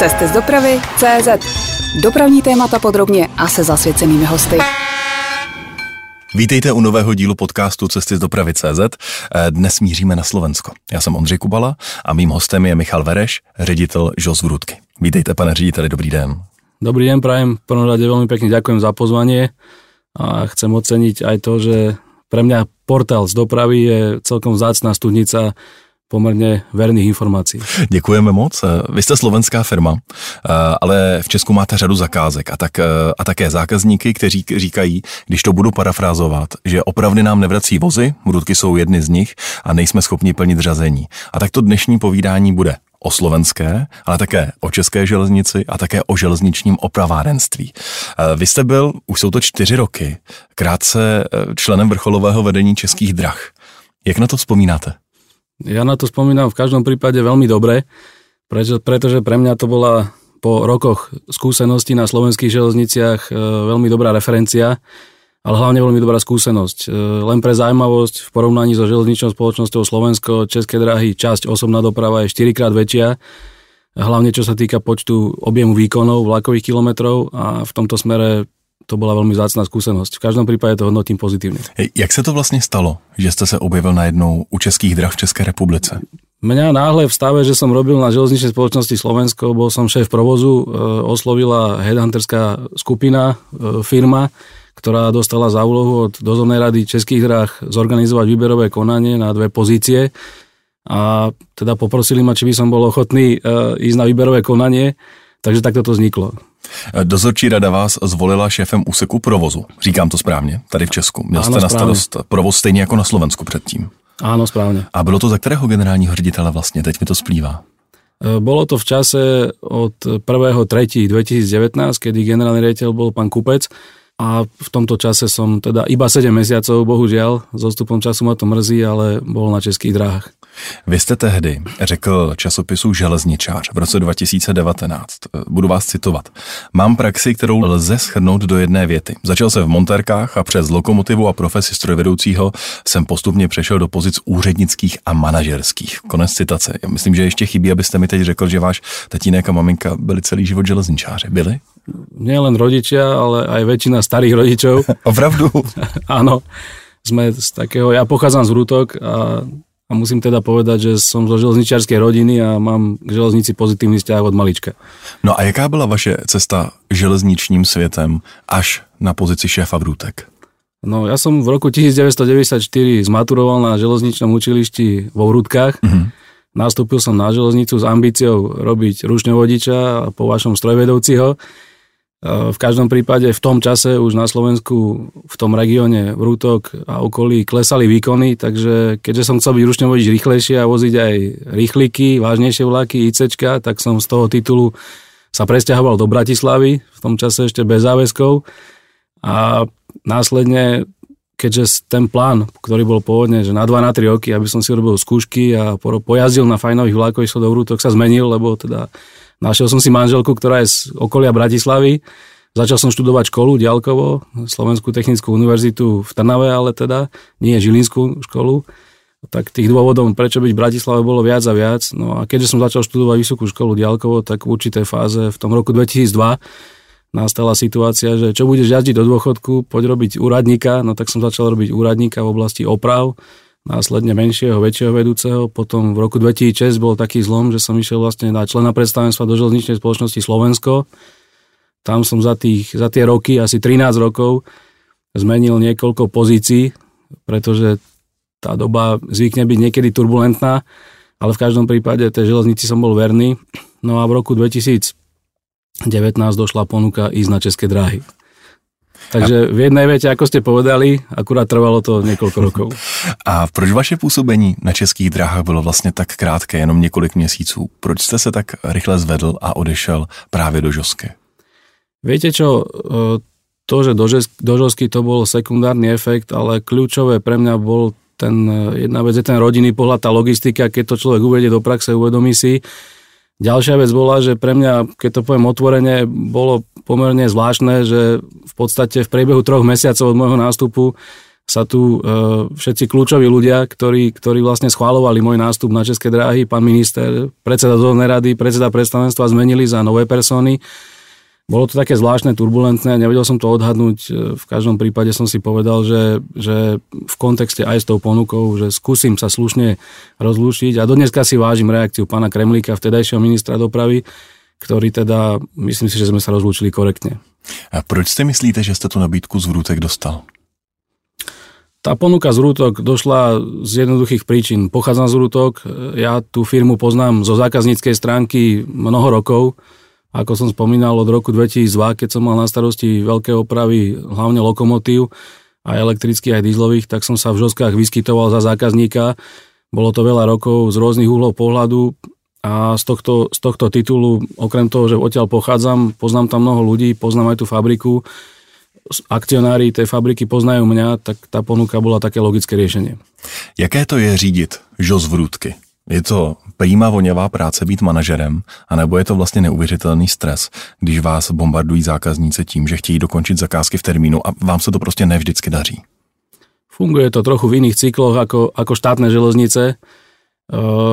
Cesty z dopravy CZ. Dopravní témata podrobně a se zasvěcenými hosty. Vítejte u nového dílu podcastu Cesty z dopravy CZ. Dnes míříme na Slovensko. Já jsem Ondřej Kubala a mým hostem je Michal Vereš, ředitel ŽOS Vrútky. Vítejte, pane řediteli, dobrý den. Dobrý den, prajem. V prvom rade veľmi pekne ďakujem za pozvanie a chcem oceniť aj to, že pre mňa portál z dopravy je celkom vzácná studnica poměrně věrných informací. Děkujeme moc. Vy jste slovenská firma, ale v Česku máte řadu zakázek a také zákazníky, kteří říkají, když to budu parafrázovat, že opravdu nám nevrací vozy, Vrútky jsou jedny z nich a nejsme schopni plnit řazení. A tak to dnešní povídání bude o slovenské, ale také o české železnici a také o železničním opravárenství. Vy jste byl, už jsou to 4 roky, krátce členem vrcholového vedení Českých drah. Jak na to vzpomínáte? Ja na to spomínam v každom prípade veľmi dobre, pretože pre mňa to bola po rokoch skúseností na slovenských železniciach veľmi dobrá referencia, ale hlavne veľmi dobrá skúsenosť. Len pre zaujímavosť, v porovnaní so železničnou spoločnosťou Slovensko, České dráhy, časť osobná doprava je 4-krát väčšia, hlavne čo sa týka počtu objemu výkonov vlakových kilometrov a v tomto smere to byla velmi vzácná zkušenost. V každém případě to hodnotím pozitivně. Jak se to vlastně stalo, že jste se objevil najednou u Českých drah v České republice? Mňa náhle v stave, že jsem robil na železničné spoločnosti Slovensko, bol som šéf provozu, oslovila headhunterská skupina, firma, která dostala za úlohu od dozornej rady Českých drah zorganizovať výberové konanie na 2 pozície a teda poprosili ma, či by som bol ochotný ísť na výberové konanie, takže takto to vzniklo. Dozorčí rada vás zvolila šéfem úseku provozu. Říkám to správně, tady v Česku. Měl jste na starost provoz stejně jako na Slovensku předtím. Ano, správně. A bylo to za kterého generálního ředitele vlastně? Teď mi to splývá. Bolo to v čase od 1.3.2019, kedy generálny riaditeľ bol pán Kupec a v tomto čase som teda iba 7 mesiacov, bohužiaľ, s odstupom času ma to mrzí, ale bol na Českých dráhach. Vy jste tehdy řekl časopisu Železničář v roce 2019, budu vás citovat. Mám praxi, kterou lze shrnout do jedné věty. Začal jsem v montérkách a přes lokomotivu a profesi strojvedoucího jsem postupně přešel do pozic úřednických a manažerských. Konec citace. Já myslím, že ještě chybí, abyste mi teď řekl, že váš tatínek a maminka byli celý život železničáři. Byli? Nielen rodičia, ale aj väčšina starých rodičov. Opravdu? Áno. Sme z takého, ja pochádzam z Vrútok a musím teda povedať, že som zo železničiarskej rodiny a mám k železnici pozitívny vzťah od malička. No a jaká byla vaše cesta železničním světem až na pozici šéfa Vrútek? No ja som v roku 1994 zmaturoval na železničnom učilišti vo Vrútkach. Mm-hmm. Nastúpil som na železnicu s ambíciou robiť ručňovodiča a po vašom strojvedouciho. V každom prípade v tom čase už na Slovensku v tom regióne Vrútok a okolí klesali výkony, takže keďže som chcel byť ručňovodič rýchlejšie a voziť aj rýchliky, vážnejšie vlaky, ICčka, tak som z toho titulu sa presťahoval do Bratislavy, v tom čase ešte bez záväzkov a následne, keďže ten plán, ktorý bol pôvodne, že na 2-3 roky, aby som si robil skúšky a pojazdil na fajnových vlakoch do Vrútok, sa zmenil, lebo teda našiel som si manželku, ktorá je z okolia Bratislavy. Začal som študovať školu diaľkovo, Slovenskú technickú univerzitu v Trnave, ale teda nie Žilinskú školu. Tak tých dôvodov, prečo byť v Bratislave, bolo viac a viac. No a keďže som začal študovať vysokú školu diaľkovo, tak v určitej fáze v tom roku 2002 nastala situácia, že čo budeš jazdiť do dôchodku, poď robiť úradníka. No tak som začal robiť úradníka v oblasti oprav, následne menšieho, väčšieho vedúceho. Potom v roku 2006 bol taký zlom, že som išiel vlastne na člena predstavenstva do železničnej spoločnosti Slovensko. Tam som za tie roky, asi 13 rokov, zmenil niekoľko pozícií, pretože tá doba zvykne byť niekedy turbulentná, ale v každom prípade tej železnici som bol verný. No a v roku 2019 došla ponuka ísť na České dráhy. Takže v jedné větě, jako jste povedali, akurát trvalo to několik rokov. A proč vaše působení na Českých dráhách bylo vlastně tak krátké, jenom několik měsíců? Proč jste se tak rychle zvedl a odešel právě do Žosky? Viete čo, to, že do Žosky to bol sekundárny efekt, ale kľúčové pre mňa bol jedna vec je ten rodinný pohľad, tá logistika, keď to človek uvedie do praxe, uvedomí si. Ďalšia vec bola, že pre mňa, keď to poviem otvorene, bolo pomerne zvláštne, že v podstate v priebehu 3 mesiacov od môjho nástupu sa tu všetci kľúčoví ľudia, ktorí vlastne schváľovali môj nástup na České dráhy, pán minister, predseda dozornej rady, predseda predstavenstva, zmenili za nové persony. Bolo to také zvláštne, turbulentné, nevedel som to odhadnúť. V každom prípade som si povedal, že v kontexte aj s tou ponukou, že skúsim sa slušne rozlúčiť. A dodneska si vážim reakciu pána Kremlíka, vtedajšieho ministra dopravy, ktorý teda, myslím si, že sme sa rozlúčili korektne. A proč si myslíte, že ste tú nabídku z Vrútek dostal? Tá ponuka z Vrútok došla z jednoduchých príčin. Pochádzam z Vrútok, ja tú firmu poznám zo zákazníckej stránky mnoho rokov. Ako som spomínal, od roku 2002, keď som mal na starosti veľké opravy, hlavne lokomotív, aj elektrických, aj dieselových, tak som sa v Žoskách vyskytoval za zákazníka. Bolo to veľa rokov z rôznych uhlov pohľadu. A z tohto titulu, okrem toho, že odtiaľ pochádzam, poznám tam mnoho ľudí, poznám aj tú fabriku, akcionári tej fabriky poznajú mňa, tak tá ponuka bola také logické riešenie. Jaké to je řídit ŽOS Vrútky? Je to prýma voněvá práce být manažerem, anebo je to vlastně neuvěřitelný stres, když vás bombardují zákazníci tím, že chtějí dokončit zakázky v termínu a vám se to prostě ne vždycky daří? Funguje to trochu v iných cykloch ako štátne železnice.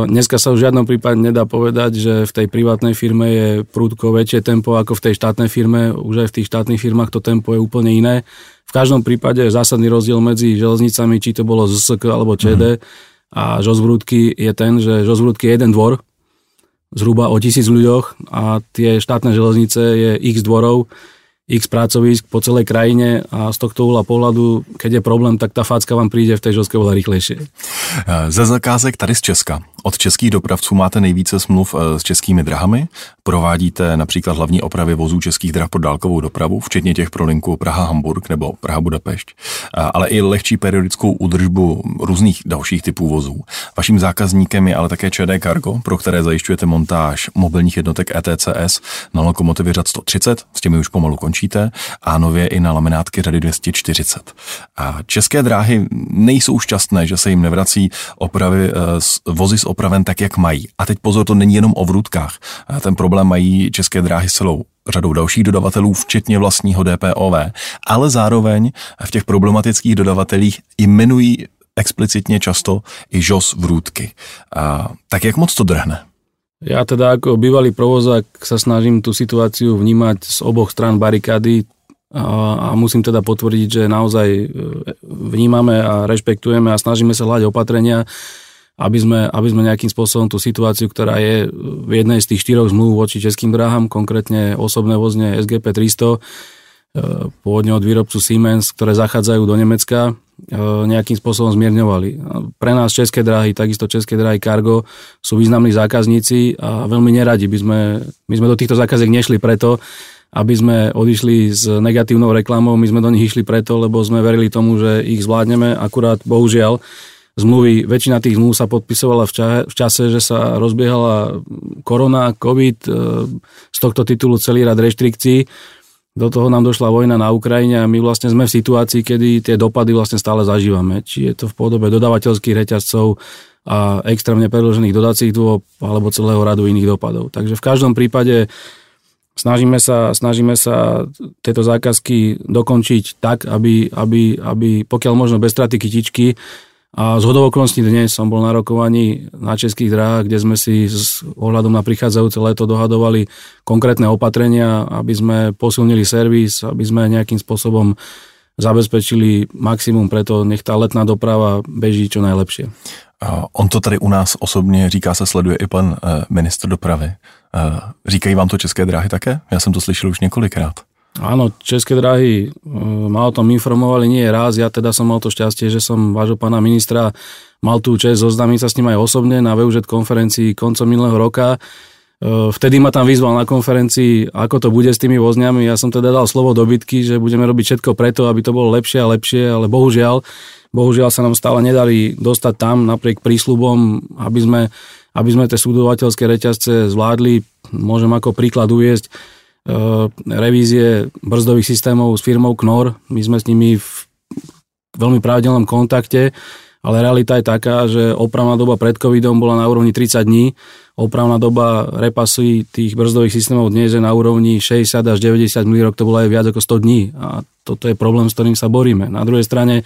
Dneska sa v žiadnom prípade nedá povedať, že v tej privátnej firme je prudko väčšie tempo ako v tej štátnej firme. Už aj v tých štátnych firmách to tempo je úplne iné. V každom prípade je zásadný rozdiel medzi železnicami, či to bolo ZSSK alebo ČD. A ŽOS Vrútky je ten, že ŽOS Vrútky je jeden dvor, zhruba o 1000 ľuďoch, a tie štátne železnice je x dvorov, x pracovisk po celej krajine, a z tohto úhla pohľadu, keď je problém, tak tá facka vám príde v tej Žoske veľa rýchlejšie. Ze zakázek tady z Česka. Od českých dopravců máte nejvíce smluv s Českými drahami. Provádíte například hlavní opravy vozů Českých drah pro dálkovou dopravu, včetně těch pro linku Praha-Hamburg nebo Praha-Budapešť, ale i lehčí periodickou údržbu různých dalších typů vozů. Vaším zákazníkem je ale také ČD Cargo, pro které zajišťujete montáž mobilních jednotek ETCS na lokomotivy řad 130, s těmi už pomalu končíte, a nově i na laminátky řady 240. A České dráhy nejsou šťastné, že se jim nevrací opravy vozy z opraven tak, jak mají. A teď pozor, to není jenom o Vrútkách. Ten problém mají České dráhy s celou řadou dalších dodavatelů, včetně vlastního DPOV, ale zároveň v těch problematických dodavatelích jmenují explicitně často i ŽOS Vrútky. A tak jak moc to drhne? Ja teda ako bývalý provozák sa snažím tú situáciu vnímať z oboch strán barikády a musím teda potvrdiť, že naozaj vnímame a rešpektujeme a snažíme sa hľadať opatrenia, aby sme nejakým spôsobom tú situáciu, ktorá je v jednej z tých 4 zmluv voči Českým dráham, konkrétne osobné vozne SGP 300, pôvodne od výrobcu Siemens, ktoré zachádzajú do Nemecka, nejakým spôsobom zmierňovali. Pre nás České dráhy, takisto České dráhy Cargo, sú významní zákazníci a veľmi neradi my sme do týchto zákaziek nešli preto, aby sme odišli s negatívnou reklamou, my sme do nich išli preto, lebo sme verili tomu, že ich zvládneme, akurát bohužiaľ zmluvy, väčšina tých zmluv sa podpisovala v čase, že sa rozbiehala korona, covid, z tohto titulu celý rad reštrikcií. Do toho nám došla vojna na Ukrajine a my vlastne sme v situácii, kedy tie dopady vlastne stále zažívame. Či je to v podobe dodávateľských reťazcov a extrémne predĺžených dodacích dôb alebo celého radu iných dopadov. Takže v každom prípade snažíme sa tieto zákazky dokončiť tak, aby pokiaľ možno bez straty kytičky. A zhodou okolností dnes som bol na rokovaní na Českých dráhach, kde sme si s ohľadom na prichádzajúce leto dohadovali konkrétne opatrenia, aby sme posilnili servis, aby sme nejakým spôsobom zabezpečili maximum, preto nech tá letná doprava beží čo najlepšie. On to tady u nás osobně říká, se sleduje i pan ministr dopravy. Říkají vám to České dráhy také? Já jsem to slyšel už několikrát. Áno, České dráhy ma o tom informovali nie raz, ja teda som mal to šťastie, že som vášho pána ministra mal tú čest zoznámiť sa s ním aj osobne na VUŽ konferencii koncom minulého roka. Vtedy ma tam vyzval na konferencii, ako to bude s tými vozňami. Ja som teda dal slovo dobytky, že budeme robiť všetko preto, aby to bolo lepšie a lepšie, ale bohužiaľ sa nám stále nedarí dostať tam napriek prísľubom, aby sme tie subdodávateľské reťazce zvládli. Môžem ako príklad uviesť revízie brzdových systémov s firmou Knorr. My sme s nimi v veľmi pravidelnom kontakte, ale realita je taká, že opravná doba pred covidom bola na úrovni 30 dní. Opravná doba repasy tých brzdových systémov dnes je na úrovni 60 až 90 milí rok, to bolo aj viac ako 100 dní. A toto je problém, s ktorým sa boríme. Na druhej strane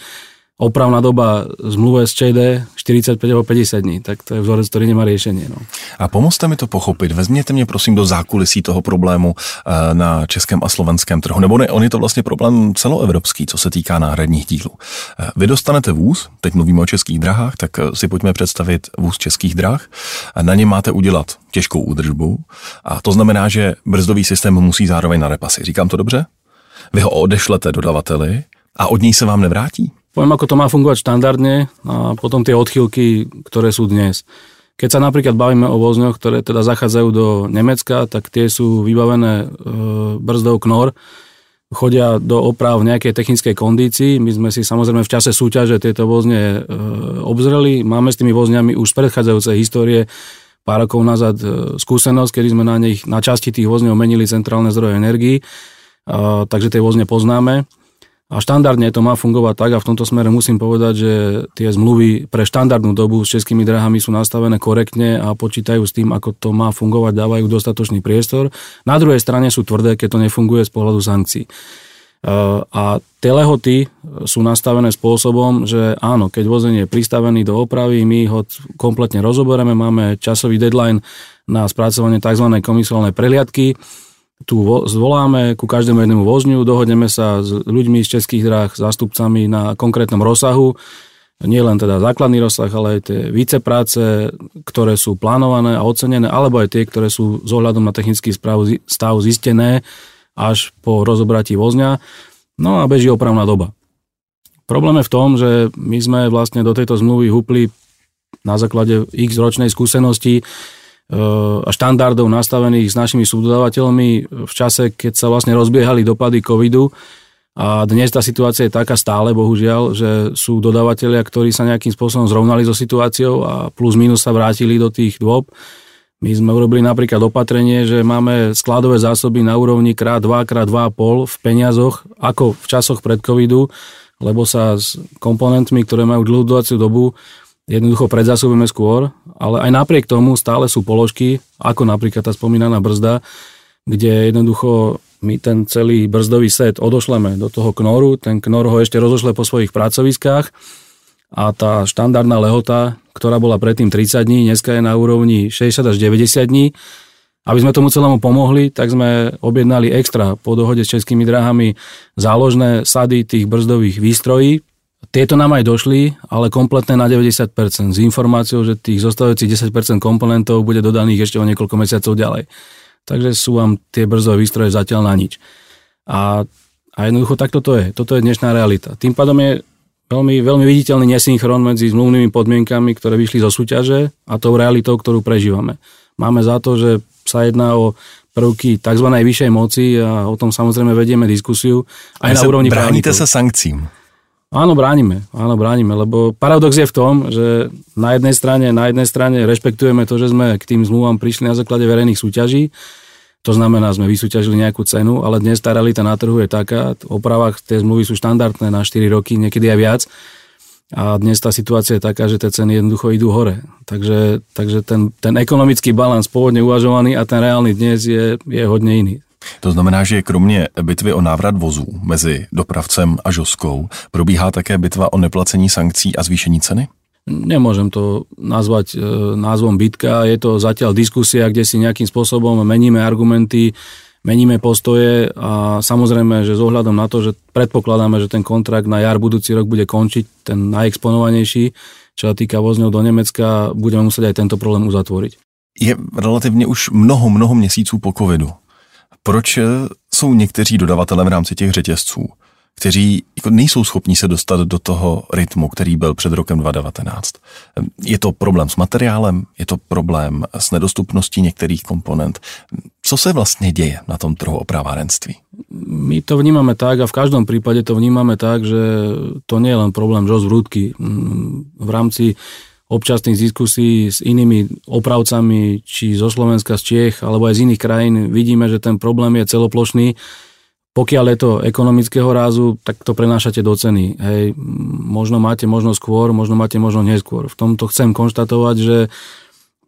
opravná doba zmluve s ČD 45 nebo 50 dní, tak to je vzorec, který nemá řešení. No. A pomozte mi to pochopit, vezměte mě prosím do zákulisí toho problému na českém a slovenském trhu, nebo ne, on je to vlastně problém celoevropský, co se týká náhradních dílů. Vy dostanete vůz, teď mluvíme o Českých drahách, tak si pojďme představit vůz Českých drah, na něm máte udělat těžkou údržbu a to znamená, že brzdový systém musí zároveň na repasy. Říkám to dobře? Vy ho odešlete dodavateli a od něj se vám nevrátí? Poviem, ako to má fungovať štandardne a potom tie odchýlky, ktoré sú dnes. Keď sa napríklad bavíme o vozňoch, ktoré teda zachádzajú do Nemecka, tak tie sú vybavené brzdou Knorr, chodia do oprav v nejakej technickej kondícii. My sme si samozrejme v čase súťaže tieto vozne obzreli. Máme s tými vozňami už z predchádzajúcej histórie pár rokov nazad skúsenosť, kedy sme na nich na časti tých vozňov menili centrálne zdroje energií, takže tie vozne poznáme. A štandardne to má fungovať tak a v tomto smere musím povedať, že tie zmluvy pre štandardnú dobu s Českými dráhami sú nastavené korektne a počítajú s tým, ako to má fungovať, dávajú dostatočný priestor. Na druhej strane sú tvrdé, keď to nefunguje z pohľadu sankcií. A tie lehoty sú nastavené spôsobom, že áno, keď vozeň je pristavený do opravy, my ho kompletne rozoberieme, máme časový deadline na spracovanie tzv. Komisálnej prehliadky. Tu zvoláme ku každému jednému vozňu, dohodneme sa s ľuďmi z Českých dráh, zástupcami na konkrétnom rozsahu, nie len teda základný rozsah, ale aj tie vícepráce, ktoré sú plánované a ocenené, alebo aj tie, ktoré sú s ohľadom na technický stav zistené až po rozobratí vozňa. No a beží opravná doba. Problém je v tom, že my sme vlastne do tejto zmluvy húpli na základe x ročnej skúsenosti a štandardov nastavených s našimi subdodávateľmi v čase, keď sa vlastne rozbiehali dopady covidu a dnes tá situácia je taká stále, bohužiaľ, že sú dodavatelia, ktorí sa nejakým spôsobom zrovnali so situáciou a plus minus sa vrátili do tých dôb. My sme urobili napríklad opatrenie, že máme skladové zásoby na úrovni ×2, ×2,5 v peniazoch, ako v časoch pred covidu, lebo sa s komponentmi, ktoré majú dlhú dodaciu dobu, jednoducho predzásobíme skôr, ale aj napriek tomu stále sú položky, ako napríklad tá spomínaná brzda, kde jednoducho my ten celý brzdový set odošleme do toho Knorru, ten Knorr ho ešte rozošle po svojich pracoviskách a tá štandardná lehota, ktorá bola predtým 30 dní, dneska je na úrovni 60 až 90 dní. Aby sme tomu celému pomohli, tak sme objednali extra po dohode s Českými dráhami záložné sady tých brzdových výstrojí. Tieto nám aj došli, ale kompletné na 90%, s informáciou, že tých zostávajúcich 10% komponentov bude dodaných ešte o niekoľko mesiacov ďalej. Takže sú vám tie brzdové výstroje zatiaľ na nič. A jednoducho takto to je. Toto je dnešná realita. Tým pádom je veľmi, veľmi viditeľný nesynchron medzi zmluvnými podmienkami, ktoré vyšli zo súťaže a tou realitou, ktorú prežívame. Máme za to, že sa jedná o prvky tzv. Vyššej moci a o tom samozrejme vedieme diskusiu aj na úrovni právnikov. Bránite sa sankciím? Áno, bránime, lebo paradox je v tom, že na jednej strane rešpektujeme to, že sme k tým zmluvám prišli na základe verejných súťaží, to znamená, sme vysúťažili nejakú cenu, ale dnes tá realita na trhu je taká, v opravách tie zmluvy sú štandardné na 4 roky, niekedy aj viac a dnes tá situácia je taká, že tie ceny jednoducho idú hore. Takže ten ekonomický balans pôvodne uvažovaný a ten reálny dnes je hodne iný. To znamená, že kromě bitvy o návrat vozů mezi dopravcem a ŽOSkou probíhá také bitva o neplacení sankcí a zvýšení ceny? Nemôžem to nazvať názvom bitka, je to zatiaľ diskusia, kde si nejakým spôsobom meníme argumenty, meníme postoje a samozrejme, že s ohľadom na to, že predpokladáme, že ten kontrakt na jar budúci rok bude končiť, ten najexponovanejší, čo sa týka vozňov do Nemecka, budeme musieť aj tento problém uzatvoriť. Je relativně už mnoho měsíců po covidu. Proč jsou někteří dodavatelé v rámci těch řetězců, kteří nejsou schopni se dostat do toho rytmu, který byl před rokem 2019? Je to problém s materiálem, je to problém s nedostupností některých komponent. Co se vlastně děje na tom trhu opravárenství? My to vnímáme tak a v každém případě to vnímáme tak, že to nie je len problém ŽOS Vrútky. V rámci občasných diskusí s inými opravcami, či zo Slovenska, z Čiech, alebo aj z iných krajín, vidíme, že ten problém je celoplošný. Pokiaľ je to ekonomického rázu, tak to prenášate do ceny. Hej, možno máte, možno skôr, možno máte, možno neskôr. V tomto chcem konštatovať, že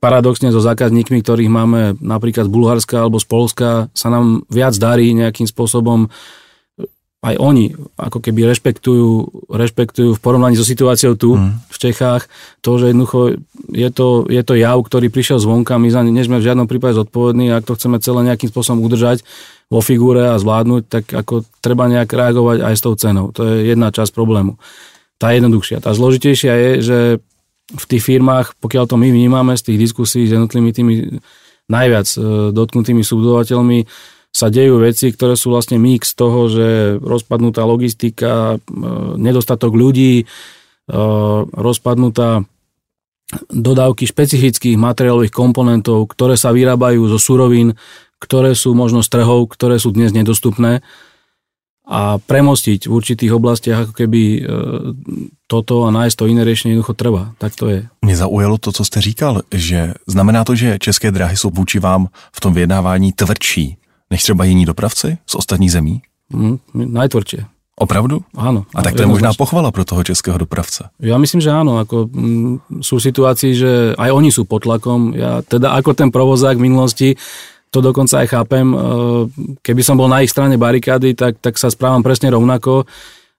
paradoxne so zákazníkmi, ktorých máme napríklad z Bulharska alebo z Polska, sa nám viac darí nejakým spôsobom aj oni ako keby rešpektujú v porovnaní so situáciou tu v Čechách to, že jednoducho je to jav, ktorý prišiel zvonka, my nie sme v žiadnom prípade zodpovední, ak to chceme celé nejakým spôsobom udržať vo figúre a zvládnuť, tak ako treba nejak reagovať aj s tou cenou. To je jedna časť problému. Tá jednoduchšia. Tá zložitejšia je, že v tých firmách, pokiaľ to my vnímame z tých diskusí s jednotlivými tými najviac dotknutými subdodávateľmi, sa dejú veci, ktoré sú vlastne mix toho, že rozpadnutá logistika, nedostatok ľudí, rozpadnutá dodávky špecifických materiálových komponentov, ktoré sa vyrábajú zo surovín, ktoré sú možno z trhov, ktoré sú dnes nedostupné, a premostiť v určitých oblastiach ako keby toto a nájsť to iné riešenie jednoducho trvá. Tak to je. Mě zaujalo to, co jste říkal, že znamená to, že České dráhy jsou vůči vám v tom vyjednávání tvrdší než třeba jiní dopravci z ostatních zemí? Najtvrdšie. Opravdu? Áno. A tak to je možná pochvala pro toho českého dopravce. Ja myslím, že áno. Ako, sú situácii, že aj oni sú pod tlakom. Ja teda ako ten provozák v minulosti, to dokonca aj chápem. Keby som bol na ich strane barikády, tak sa správam presne rovnako.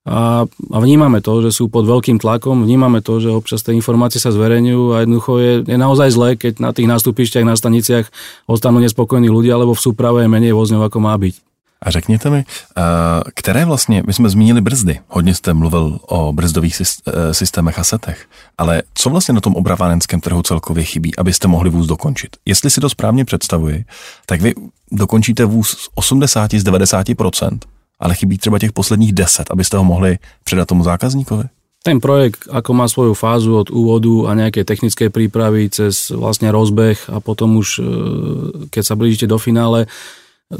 A vnímame to, že sú pod veľkým tlakom, vnímame to, že občas tie informácie sa zverejňujú a jednoducho je naozaj zle, keď na tých nástupišťach, na staniciach ostanú nespokojní ľudia, alebo v súprave je menej vozňov, ako má byť. A řekněte mi, které vlastně, my jsme zmínili brzdy, hodně jste mluvil o brzdových systémech a setech, ale co vlastně na tom obravárenském trhu celkově chybí, abyste mohli vůz dokončit? Jestli si to správně představuji, tak vy dokončíte vůz z 80 z 90%, ale chybí třeba těch posledních 10, abyste ho mohli předat tomu zákazníkovi? Ten projekt, ako má svoju fázu od úvodu a nejakej technickej prípravy cez vlastne rozbeh a potom už, keď sa blížite do finále,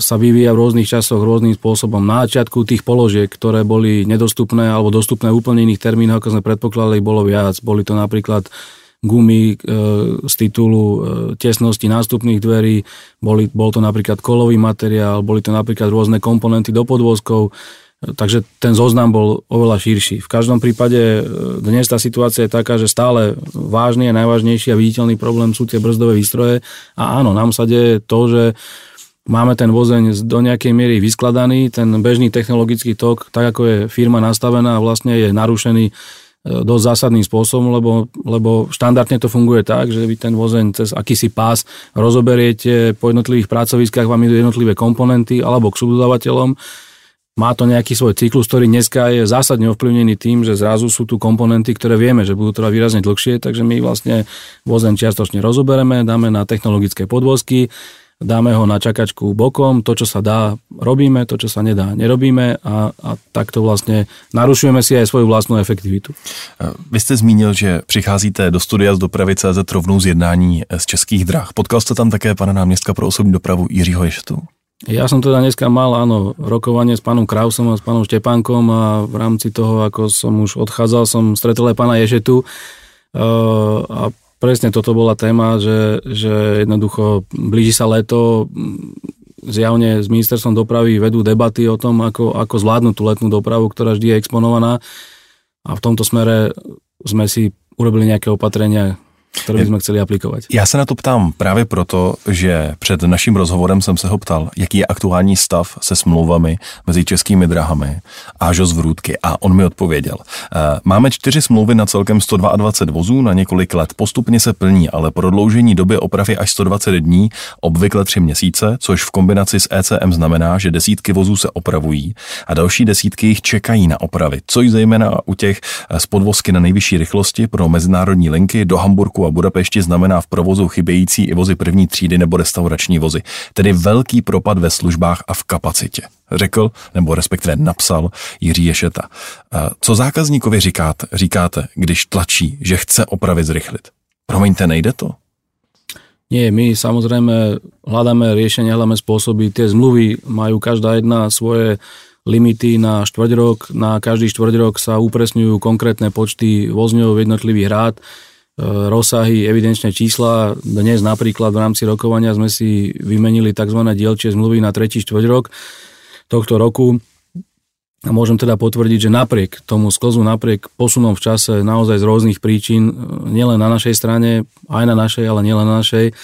sa vyvíja v rôznych časoch rôznym spôsobom. Na začiatku tých položiek, ktoré boli nedostupné alebo dostupné v úplne iných termínoch, ako sme predpokladali, bolo viac. Boli to napríklad gumy z titulu tesnosti nástupných dverí, bol to napríklad kolový materiál, boli to napríklad rôzne komponenty do podvozkov, takže ten zoznam bol oveľa širší. V každom prípade dnes tá situácia je taká, že stále vážny a najvážnejší a viditeľný problém sú tie brzdové výstroje a áno, nám sa deje to, že máme ten vozeň do nejakej miery vyskladaný, ten bežný technologický tok, tak ako je firma nastavená, vlastne je narušený dosť zásadným spôsobom, lebo štandardne to funguje tak, že vy ten vozeň cez akýsi pás rozoberiete po jednotlivých pracoviskách, vám idú jednotlivé komponenty alebo k subdodávateľom. Má to nejaký svoj cyklus, ktorý dneska je zásadne ovplyvnený tým, že zrazu sú tu komponenty, ktoré vieme, že budú trvať výrazne dlhšie, takže my vlastne vozeň čiastočne rozobereme, dáme na technologické podvozky, dáme ho na čakačku bokom, to, čo sa dá, robíme, to, čo sa nedá, nerobíme a takto vlastne narušujeme si aj svoju vlastnú efektivitu. Vy ste zmínil, že přicházíte do studia z dopravy.cz rovnou z jednání z Českých drah. Potkal ste tam také pana náměstka pro osobní dopravu Jiřího Ješetu? Ja som teda dneska mal, áno, rokovanie s pánom Krausom a s pánom Štepánkom a v rámci toho, ako som už odchádzal, som stretol aj pána Ješetu a presne toto bola téma, že jednoducho blíži sa leto, zjavne s ministerstvom dopravy vedú debaty o tom, ako zvládnuť tú letnú dopravu, ktorá vždy je exponovaná, a v tomto smere sme si urobili nejaké opatrenia, ktoré by sme chceli aplikovať. Ja sa na to ptám právě proto, že před naším rozhovorem jsem se ho ptal, jaký je aktuální stav se smlouvami mezi Českými drahami a ŽOS Vrútky, a on mi odpověděl. Máme 4 smlouvy na celkem 122 vozů na několik let. Postupně se plní, ale prodloužení doby opravy až 120 dní, obvykle 3 měsíce, což v kombinaci s ECM znamená, že desítky vozů se opravují a další desítky jich čekají na opravy. Což zejména u těch s podvozky na nejvyšší rychlosti pro mezinárodní linky do Hamburku a Budapešti znamená v provozu chybějící i vozy první třídy nebo restaurační vozy. Tedy velký propad ve službách a v kapacitě, řekl, nebo respektive napsal Jiří Ješeta. Co zákazníkovi říkáte, když tlačí, že chce opravy zrychlit? Promiňte, nejde to? Nie, my samozrejme hľadáme riešenia, hľadáme spôsoby. Tie zmluvy majú každá jedna svoje limity na štvrť rok. Na každý štvrť rok sa upresňujú konkrétne počty vozňov jednotlivých rád, rozsahy, evidenčné čísla. Dnes napríklad v rámci rokovania sme si vymenili tzv. Dielčie zmluvy na 3. štvrťrok tohto roku. A môžem teda potvrdiť, že napriek tomu sklzu, napriek posunom v čase naozaj z rôznych príčin, nielen na našej strane, aj na našej, ale nielen na našej,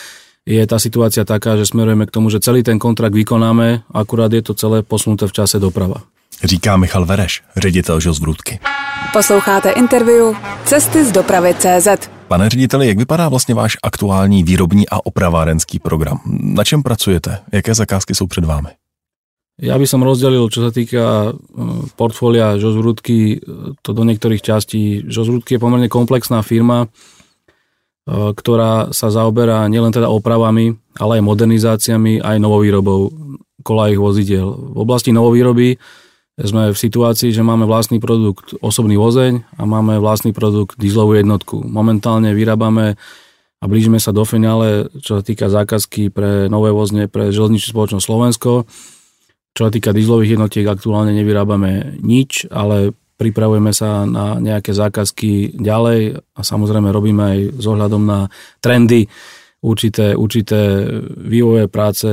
je tá situácia taká, že smerujeme k tomu, že celý ten kontrakt vykonáme, akurát je to celé posunuté v čase doprava. Říká Michal Vereš, ředitel ŽOS Vrútky. Posloucháte interview Cesty z dopravy.cz. Pane řediteli, jak vypadá vlastně váš aktuální výrobní a opravárenský program? Na čem pracujete? Jaké zakázky jsou před vámi? Ja by som rozdelil, čo sa týka portfólia ŽOS Vrútky, to do niektorých častí. ŽOS Vrútky je pomerne komplexná firma, ktorá sa zaoberá nielen teda opravami, ale aj modernizáciami, aj novovýrobou koľajových vozidiel. V oblasti novovýroby sme v situácii, že máme vlastný produkt osobný vozeň a máme vlastný produkt dieselovú jednotku. Momentálne vyrábame a blížime sa do finále, čo sa týka zákazky pre nové vozne pre Železničnú spoločnosť Slovensko. Čo sa týka dieselových jednotiek, aktuálne nevyrábame nič, ale pripravujeme sa na nejaké zákazky ďalej a samozrejme robíme aj s ohľadom na trendy určité vývoje práce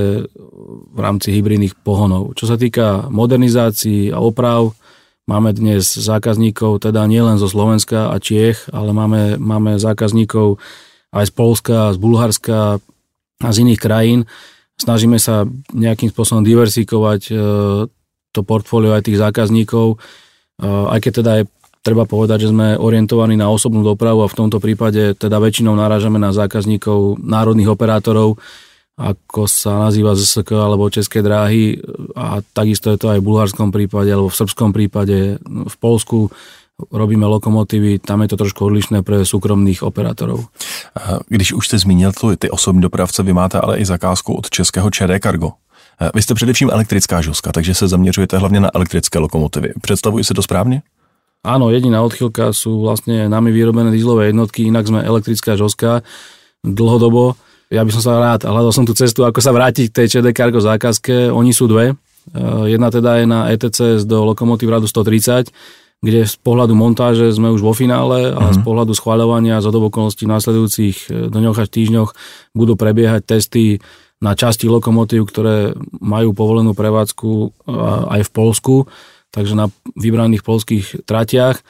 v rámci hybridných pohonov. Čo sa týka modernizácií a oprav, máme dnes zákazníkov teda nielen zo Slovenska a Čiech, ale máme zákazníkov aj z Poľska, z Bulharska a z iných krajín. Snažíme sa nejakým spôsobom diversifikovať to portfólio aj tých zákazníkov, aj keď teda je treba povedať, že sme orientovaní na osobnú dopravu a v tomto prípade teda väčšinou narážame na zákazníkov národných operátorov, ako sa nazýva ZSSK alebo České dráhy, a takisto je to aj v bulharskom prípade alebo v srbskom prípade. V Poľsku robíme lokomotívy, tam je to trošku odlišné pre súkromných operátorov. Když už jste zmínil ty osobní dopravce, vy máte ale i zakázku od českého ČD Cargo. Vy jste především elektrická žoska, takže se zaměřujete hlavně na elektrické lokomotivy. Představuji si to správně? Áno, jediná odchýlka sú vlastne nami vyrobené dieselové jednotky, inak sme elektrická žoska dlhodobo. Ja by som sa rád, a hľadal som tú cestu, ako sa vrátiť k tej ČD Cargo zákazke. Oni sú dve. Jedna teda je na ETCS do lokomotív radu 130, kde z pohľadu montáže sme už vo finále a z pohľadu schvaľovania za dob okolností v následujúcich dňoch až týždňoch budú prebiehať testy na časti lokomotív, ktoré majú povolenú prevádzku aj v Poľsku, takže na vybraných poľských tratiach.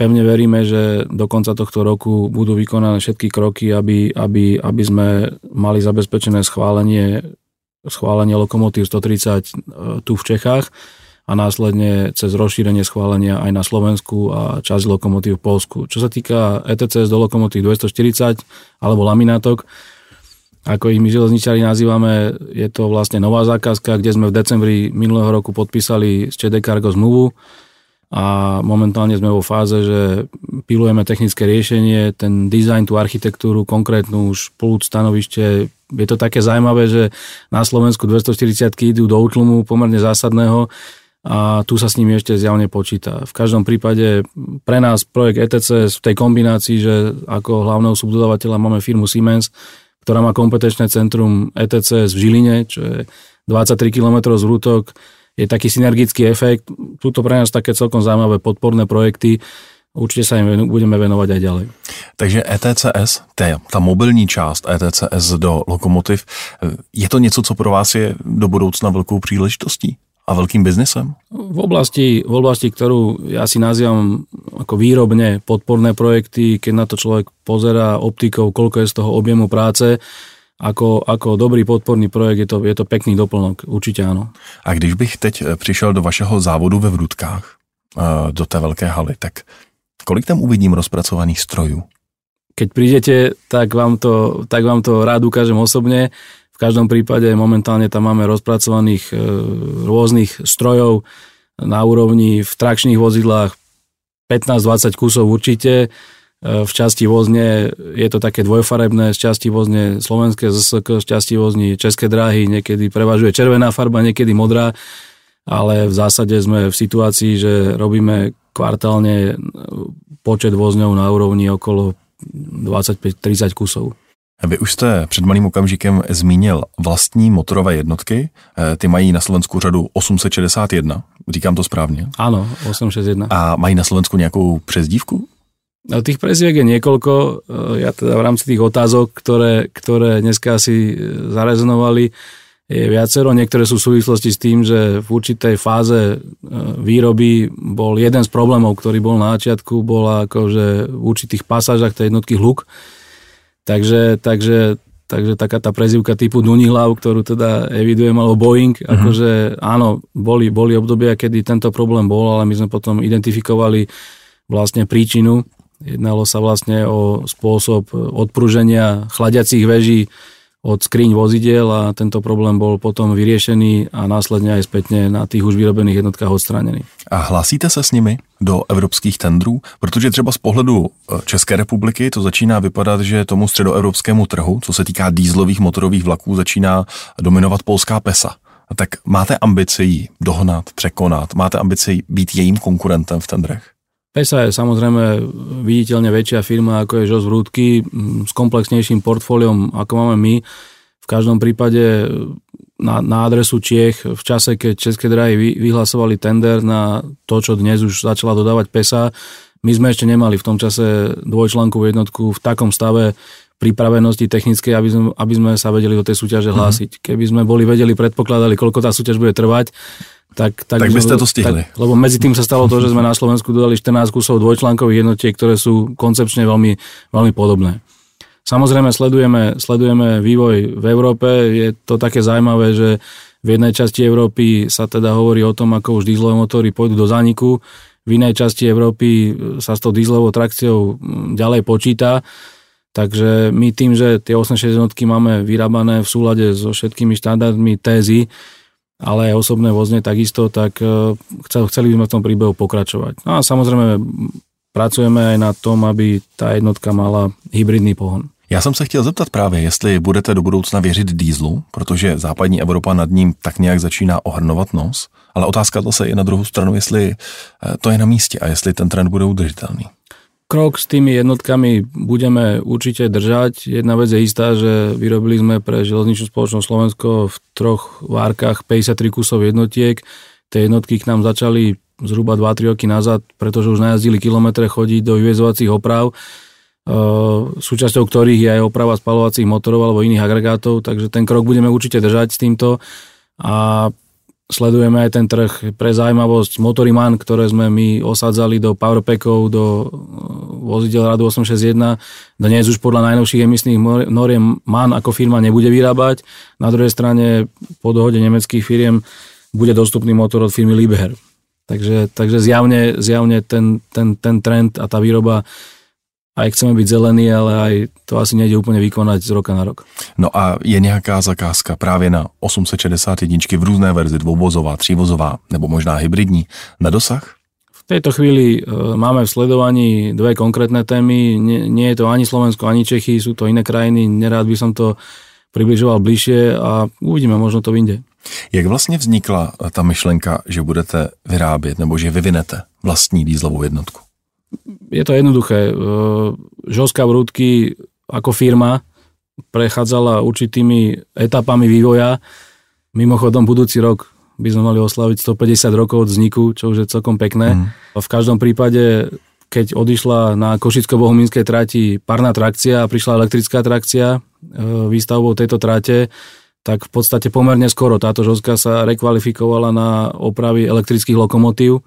Pevne veríme, že do konca tohto roku budú vykonané všetky kroky, aby sme mali zabezpečené schválenie lokomotív 130 tu v Čechách a následne cez rozšírenie schválenia aj na Slovensku a časť lokomotív v Poľsku. Čo sa týka ETCS do lokomotív 240 alebo laminátok, ako ich my železničári nazývame, je to vlastne nová zákazka, kde sme v decembri minulého roku podpísali s ČD Cargo zmluvu a momentálne sme vo fáze, že pilujeme technické riešenie, ten dizajn, tú architektúru, konkrétnu už plúc, stanovište. Je to také zaujímavé, že na Slovensku 240-ky idú do útlumu pomerne zásadného a tu sa s nimi ešte zjavne počíta. V každom prípade pre nás projekt ETCS v tej kombinácii, že ako hlavného subdodávateľa máme firmu Siemens, ktorá má kompetenčné centrum ETCS v Žiline, čo je 23 km z Vrútok, je taký synergický efekt. Sú to pre nás také celkom zaujímavé podporné projekty, určite sa im budeme venovať aj ďalej. Takže ETCS, ta mobilní část ETCS do lokomotiv, je to něco, co pro vás je do budoucna velkou příležitostí a veľkým biznesem? V oblasti, ktorú ja si nazývam ako výrobne podporné projekty, keď na to človek pozerá optikou, koľko je z toho objemu práce, ako dobrý podporný projekt je to pekný doplnok, určite áno. A když bych teď přišel do vašeho závodu ve Vrútkách, do té velké haly, tak kolik tam uvidím rozpracovaných strojů? Keď prídete, tak vám to rád ukážem osobne. V každom prípade momentálne tam máme rozpracovaných rôznych strojov na úrovni v trakčných vozidlách 15-20 kusov určite. V časti vozne je to také dvojfarebné, z časti vozne slovenské ZSK, z časti vozni České dráhy, niekedy prevažuje červená farba, niekedy modrá, ale v zásade sme v situácii, že robíme kvartálne počet vozňov na úrovni okolo 25-30 kusov. Vy už jste před malým okamžikem zmínil vlastní motorové jednotky. Ty mají na Slovensku řadu 861, říkám to správně? Áno, 861. A mají na Slovensku nějakou přezdívku? No, tých prezdiek je niekoľko. Ja teda v rámci tých otázok, ktoré dneska asi zarezonovali, je viacero. Niektoré sú v súvislosti s tým, že v určitej fáze výroby bol jeden z problémov, ktorý bol na začiatku, bol akože v určitých pasážach tej jednotky hluk. Takže Takže taká tá prezývka typu Dunihlav, ktorú teda evidujem, alebo Boeing, akože áno, boli obdobia, kedy tento problém bol, ale my sme potom identifikovali vlastne príčinu. Jednalo sa vlastne o spôsob odpruženia chladiacich väží od skríň vozidiel a tento problém bol potom vyriešený a následne aj spätne na tých už vyrobených jednotkách odstranený. A hlásíte se s nimi do evropských tendrů? Protože třeba z pohledu České republiky to začíná vypadat, že tomu středoevropskému trhu, co se týká dieselových motorových vlaků, začíná dominovat polská PESA. Tak máte ambici ji dohnat, překonat? Máte ambici být jejím konkurentem v tendrech? PESA je samozrejme viditeľne väčšia firma, ako je ŽOS Vrútky, s komplexnejším portfóliom, ako máme my. V každom prípade na adresu Čiech, v čase, keď České dráhy vyhlasovali tender na to, čo dnes už začala dodávať PESA, my sme ešte nemali v tom čase dvojčlánkovú jednotku v takom stave pripravenosti technickej, aby sme sa vedeli do tej súťaže hlásiť. Keby sme boli vedeli, predpokladali, koľko tá súťaž bude trvať, tak by ste to stihli. Tak, lebo medzi tým sa stalo to, že sme na Slovensku dodali 14 kusov dvojčlánkových jednotiek, ktoré sú koncepčne veľmi, veľmi podobné. Samozrejme sledujeme vývoj v Európe. Je to také zaujímavé, že v jednej časti Európy sa teda hovorí o tom, ako už dieselové motory pôjdu do zániku. V inej časti Európy sa s tou dieselovou trakciou ďalej počíta. Takže my tým, že tie 86 jednotky máme vyrábané v súlade so všetkými štandardmi tézy, ale aj osobné vozne takisto, tak chceli by sme v tom príbehu pokračovať. No a samozrejme pracujeme aj na tom, aby tá jednotka mala hybridný pohon. Já jsem se chtěl zeptat právě, jestli budete do budoucna věřit dieslu, protože západní Evropa nad ním tak nějak začíná ohrnovat nos, ale otázka zase je na druhou stranu, jestli to je na místě a jestli ten trend bude udržitelný. Krok s tými jednotkami budeme určite držať. Jedna vec je istá, že vyrobili sme pre Železničnú spoločnosť Slovensko v troch várkach 53 kusov jednotiek. Tie jednotky k nám začali zhruba 2-3 roky nazad, pretože už najazdili kilometre chodiť do vyviezovacích oprav, súčasťou ktorých je aj oprava spalovacích motorov alebo iných agregátov, takže ten krok budeme určite držať s týmto a sledujeme aj ten trh. Pre zaujímavosť, motory MAN, ktoré sme my osadzali do powerpackov, do vozidiel radu 861, dnes už podľa najnovších emisných noriem MAN ako firma nebude vyrábať. Na druhej strane po dohode nemeckých firiem bude dostupný motor od firmy Liebherr. Takže zjavne ten trend a tá výroba, aj chceme byť zelený, ale aj to asi nejde úplně vykonať z roka na rok. No a je nějaká zakázka právě na 861 v různé verzi, dvouvozová, třívozová nebo možná hybridní na dosah? V této chvíli máme v sledovaní dve konkrétné témy. Nie je to ani Slovensko, ani Čechy, sú to iné krajiny. Nerád by som to přibližoval bližšie a uvidíme, možno to vyjde. Jak vlastně vznikla ta myšlenka, že budete vyrábět nebo že vyvinete vlastní dieselovou jednotku? Je to jednoduché. ŽOSka Vrútky ako firma prechádzala určitými etapami vývoja. Mimochodom, budúci rok by sme mali oslaviť 150 rokov od vzniku, čo už je celkom pekné. V každom prípade, keď odišla na Košicko-Bohumínskej trati parná trakcia a prišla elektrická trakcia výstavbou tejto trate, tak v podstate pomerne skoro táto ŽOSka sa rekvalifikovala na opravy elektrických lokomotív.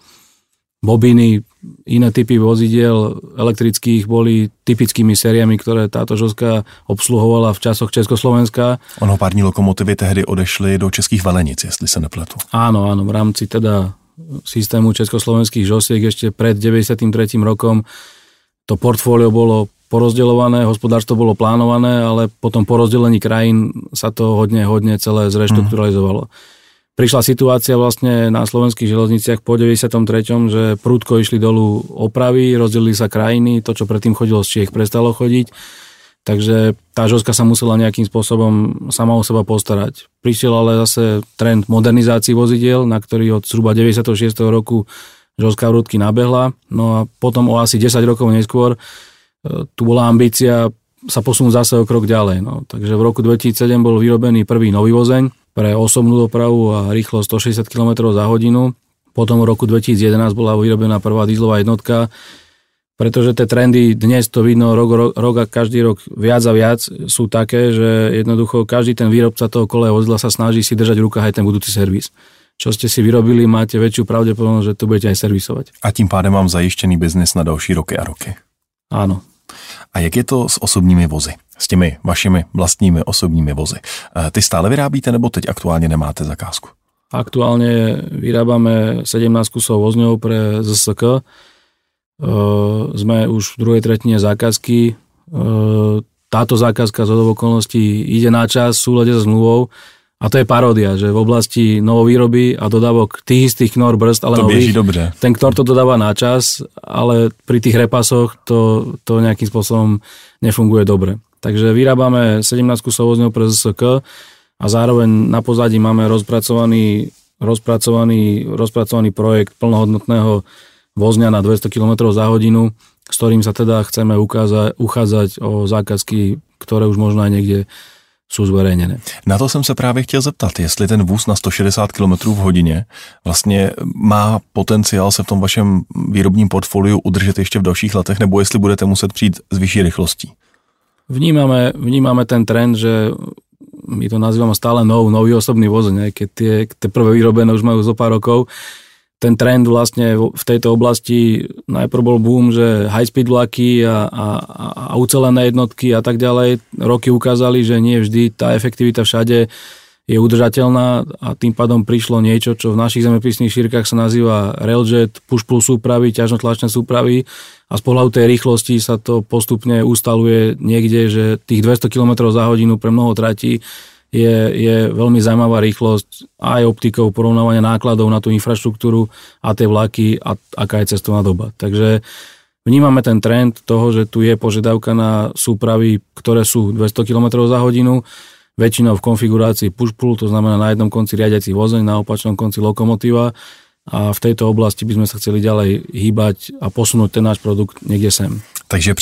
Bobiny, iné typy vozidiel elektrických boli typickými sériami, ktoré táto ŽOSka obsluhovala v časoch Československa. Ono pární lokomotivy tehdy odešly do českých Valenic, jestli se nepletu. Áno, v rámci teda systému československých ŽOSiek ešte pred 93. rokom to portfólio bolo porozdeľované, hospodárstvo bolo plánované, ale potom po rozdelení krajín sa to hodne celé zreštrukturalizovalo. Prišla situácia vlastne na slovenských železniciach po 93., že prudko išli dolu opravy, rozdelili sa krajiny, to, čo predtým chodilo z Čiech, prestalo chodiť, takže tá ŽOSka sa musela nejakým spôsobom sama o seba postarať. Prišiel ale zase trend modernizácie vozidiel, na ktorý od zhruba 96. roku ŽOSka Vrútky nabehla, no a potom o asi 10 rokov neskôr tu bola ambícia sa posunúť zase o krok ďalej. No. Takže v roku 2007 bol vyrobený prvý nový vozeň pre osobnú dopravu a rýchlosť 160 km za hodinu. Potom v roku 2011 bola vyrobená prvá dieselová jednotka, pretože tie trendy, dnes to vidno rok a každý rok viac a viac, sú také, že jednoducho každý ten výrobca toho kolejového vozidla sa snaží si držať v rukách aj ten budúci servis. Čo ste si vyrobili, máte väčšiu pravdepodobnosť, že to budete aj servisovať. A tím pádem mám zajištený biznis na další roky a roky. Áno. A jak je to s osobními vozy? S těmi vašimi vlastními osobními vozy? Ty stále vyrábíte, nebo teď aktuálně nemáte zakázku? Aktuálne vyrábame 17 kusov vozňov pre ZSSK. Sme už v druhej tretine zákazky. Táto zákazka z okolností ide na čas v súlade so zmluvou. A to je paródia, že v oblasti novovýroby a dodávok tých istých Knorr brzd, ale nových, ten Knorr to dodáva na čas, ale pri tých repasoch to nejakým spôsobom nefunguje dobre. Takže vyrábame 17 kusov vozňov pre ZSSK. A zároveň na pozadí máme rozpracovaný projekt plnohodnotného vozňa na 200 km za hodinu, s ktorým sa teda chceme uchádzať o zákazky, ktoré už možno aj niekde sú zverejnené. Na to jsem se právě chtěl zeptat, jestli ten vůz na 160 km v hodině vlastně má potenciál se v tom vašem výrobním portfoliu udržet ještě v dalších letech, nebo jestli budete muset přijít s vyšší rychlostí. Vnímame ten trend, že my to nazývame stále nový osobný vozeň, keď tie prvé vyrobené už majú zo pár rokov. Ten trend vlastne v tejto oblasti najprv bol boom, že high-speed vlaky a ucelené jednotky a tak ďalej. Roky ukázali, že nie vždy tá efektivita všade je udržateľná, a tým pádom prišlo niečo, čo v našich zemepisných šírkach sa nazýva railjet, push-pull súpravy, ťažnotlačné súpravy, a z pohľadu tej rýchlosti sa to postupne ustaluje niekde, že tých 200 km za hodinu pre mnoho tratí je veľmi zaujímavá rýchlosť aj optikou porovnávania nákladov na tú infraštruktúru a tie vlaky a aká je cestovná doba. Takže vnímame ten trend toho, že tu je požiadavka na súpravy, ktoré sú 200 km za hodinu, väčšinou v konfigurácii push-pull, to znamená na jednom konci riadiaci vozeň, na opačnom konci lokomotíva, a v tejto oblasti by sme sa chceli ďalej hýbať a posunúť ten náš produkt niekde sem. Takže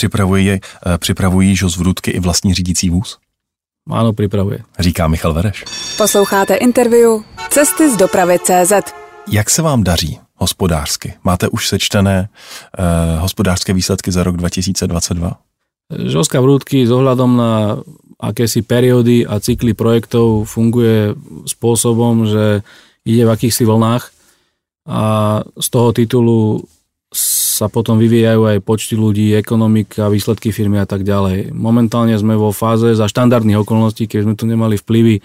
připravují ŽOS Vrútky i vlastní řídící vůz? Ano, připravuje. Říká Michal Vereš. Posloucháte interview Cesty z dopravy.cz. Jak se vám daří hospodářsky? Máte už sečtené hospodářské výsledky za rok 2022? ŽOSka Vrútky s ohľadom na akési periódy a cykly projektov funguje spôsobom, že ide v akýchsi vlnách, a z toho titulu sa potom vyvíjajú aj počty ľudí, ekonomika, výsledky firmy a tak ďalej. Momentálne sme vo fáze za štandardných okolností, keď sme tu nemali vplyvy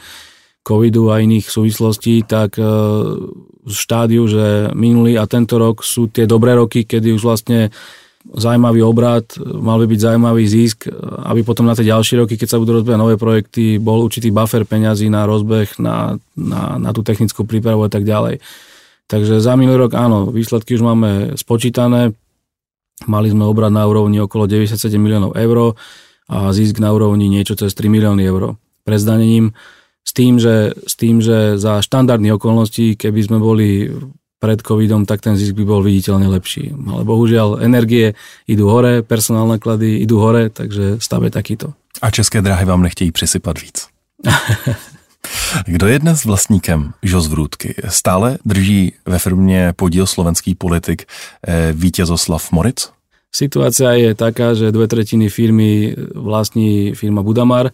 covidu a iných súvislostí, tak v štádiu, že minulý a tento rok sú tie dobré roky, kedy už vlastne zaujímavý obrat, mal by byť zaujímavý zisk, aby potom na tie ďalšie roky, keď sa budú rozbiehať nové projekty, bol určitý buffer peňazí na rozbeh, na tú technickú prípravu a tak ďalej. Takže za minulý rok áno, výsledky už máme spočítané. Mali sme obrat na úrovni okolo 97 miliónov eur a zisk na úrovni niečo cez 3 milióny eur pred zdanením. S tým, že za štandardných okolností, keby sme boli pred covidom, tak ten zisk by bol viditeľne lepší. Ale bohužiaľ energie idú hore, personálne náklady idú hore, takže stav je takýto. A České dráhy vám nechtějí přisypat víc. Kdo je dnes vlastníkem ŽOS Vrútky? Stále drží ve firmě podíl slovenský politik Vítězoslav Móric? Situácia je taká, že 2/3 firmy vlastní firma Budamar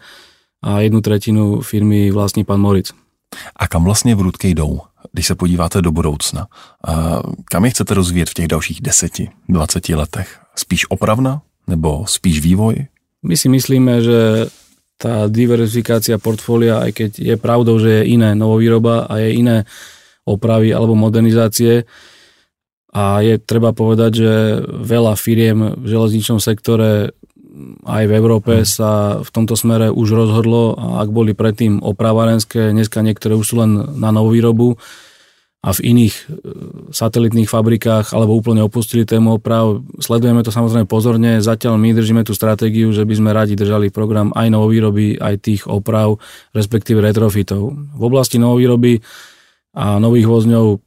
a 1/3 firmy vlastní pan Móric. A kam vlastně Vrútky jdou, když se podíváte do budoucna? A kam je chcete rozvíjet v těch dalších 10-20 letech? Spíš opravna, nebo spíš vývoj? My si myslíme, že tá diverzifikácia portfólia, aj keď je pravdou, že je iné novovýroba a je iné opravy alebo modernizácie, a je treba povedať, že veľa firiem v železničnom sektore aj v Európe sa v tomto smere už rozhodlo, a ak boli predtým opravárenské, dneska niektoré už sú len na novovýrobu a v iných satelitných fabrikách alebo úplne opustili tému oprav. Sledujeme to samozrejme pozorne, zatiaľ my držíme tú stratégiu, že by sme radi držali program aj novovýroby, aj tých oprav, respektíve retrofitov. V oblasti novovýroby a nových vozňov,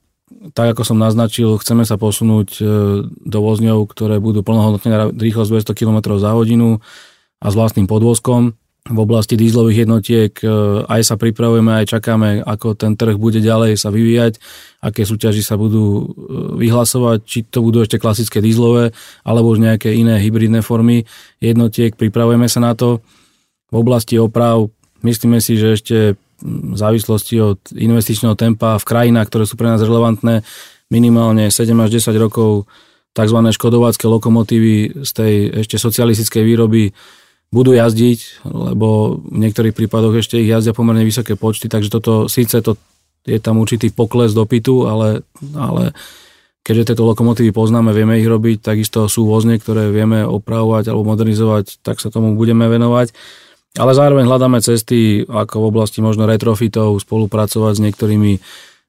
tak ako som naznačil, chceme sa posunúť do vozňov, ktoré budú plnohodnotne rýchlosť 200 km za hodinu a s vlastným podvozkom. V oblasti dieselových jednotiek aj sa pripravujeme, aj čakáme, ako ten trh bude ďalej sa vyvíjať, aké súťaži sa budú vyhlasovať, či to budú ešte klasické dieselové, alebo už nejaké iné hybridné formy jednotiek, pripravujeme sa na to. V oblasti oprav myslíme si, že ešte v závislosti od investičného tempa v krajinách, ktoré sú pre nás relevantné, minimálne 7 až 10 rokov tzv. škodovácké lokomotívy z tej ešte socialistickej výroby budú jazdiť, lebo v niektorých prípadoch ešte ich jazdia pomerne vysoké počty, takže toto síce to je tam určitý pokles dopytu, ale keďže tieto lokomotívy poznáme, vieme ich robiť, takisto sú vozne, ktoré vieme opravovať alebo modernizovať, tak sa tomu budeme venovať. Ale zároveň hľadáme cesty, ako v oblasti možno retrofitov, spolupracovať s niektorými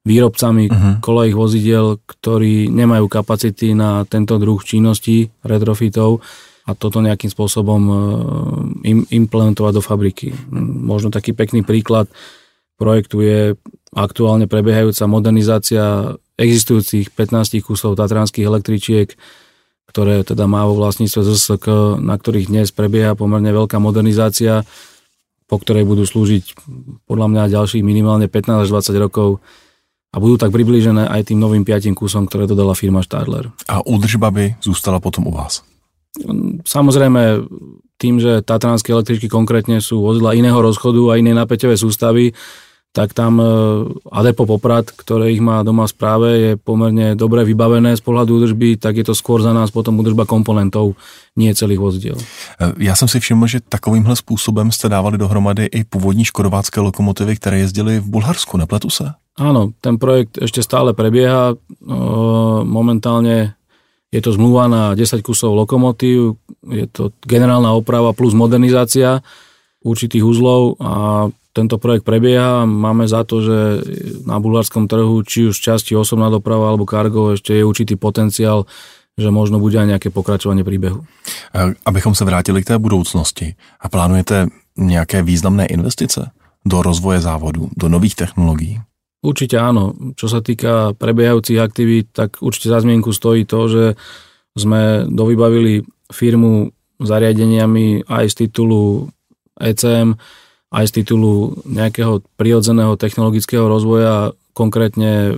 výrobcami kolejových vozidiel, ktorí nemajú kapacity na tento druh činnosti retrofitov a toto nejakým spôsobom implementovať do fabriky. Možno taký pekný príklad projektu je aktuálne prebiehajúca modernizácia existujúcich 15 kusov tatranských električiek, ktoré teda má vo vlastníctve ZSSK, na ktorých dnes prebieha pomerne veľká modernizácia, po ktorej budú slúžiť podľa mňa ďalších minimálne 15 až 20 rokov a budú tak priblížené aj tým novým 5 kusom, ktoré dodala firma Stadler. A údržba by zůstala potom u vás? Samozrejme, tým, že tatranské električky konkrétne sú vozidla iného rozchodu a inej napäťové sústavy, tak tam Adepo Poprad, ktoré ich má doma v správe, je pomerne dobre vybavené z pohľadu údržby, tak je to skôr za nás potom údržba komponentov, nie celých vozidiel. Já jsem si všiml, že takovýmhle způsobem jste dávali dohromady i původní škodovácké lokomotivy, které jezdily v Bulharsku, nepletu se? Áno, ten projekt ešte stále prebieha. Momentálne je to zmluva na 10 kusov lokomotív, je to generálna oprava plus modernizácia určitých uzlov a tento projekt prebieha. Máme za to, že na bulharskom trhu, či už časti osobná doprava alebo cargo, ešte je určitý potenciál, že možno bude aj nejaké pokračovanie príbehu. Abychom sa vrátili k té budoucnosti. A plánujete nejaké významné investice do rozvoje závodu, do nových technologií? Určite áno. Čo sa týka prebiehajúcich aktivít, tak určite za zmienku stojí to, že sme dovybavili firmu zariadeniami aj z titulu ECM, aj z titulu nejakého prirodzeného technologického rozvoja, konkrétne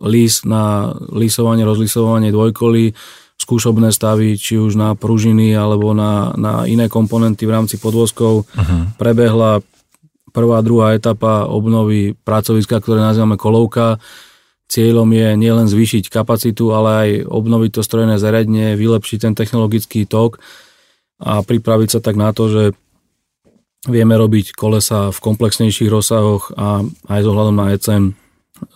lís na lísovanie, rozlisovanie dvojkolí, skúšobné stavy, či už na pružiny alebo na iné komponenty v rámci podvozkov. Prebehla prvá a druhá etapa obnovy pracoviska, ktoré nazývame Kolovka. Cieľom je nielen zvýšiť kapacitu, ale aj obnoviť to strojné zariadenie, vylepšiť ten technologický tok a pripraviť sa tak na to, že vieme robiť kolesa v komplexnejších rozsahoch a aj s ohľadom na ECM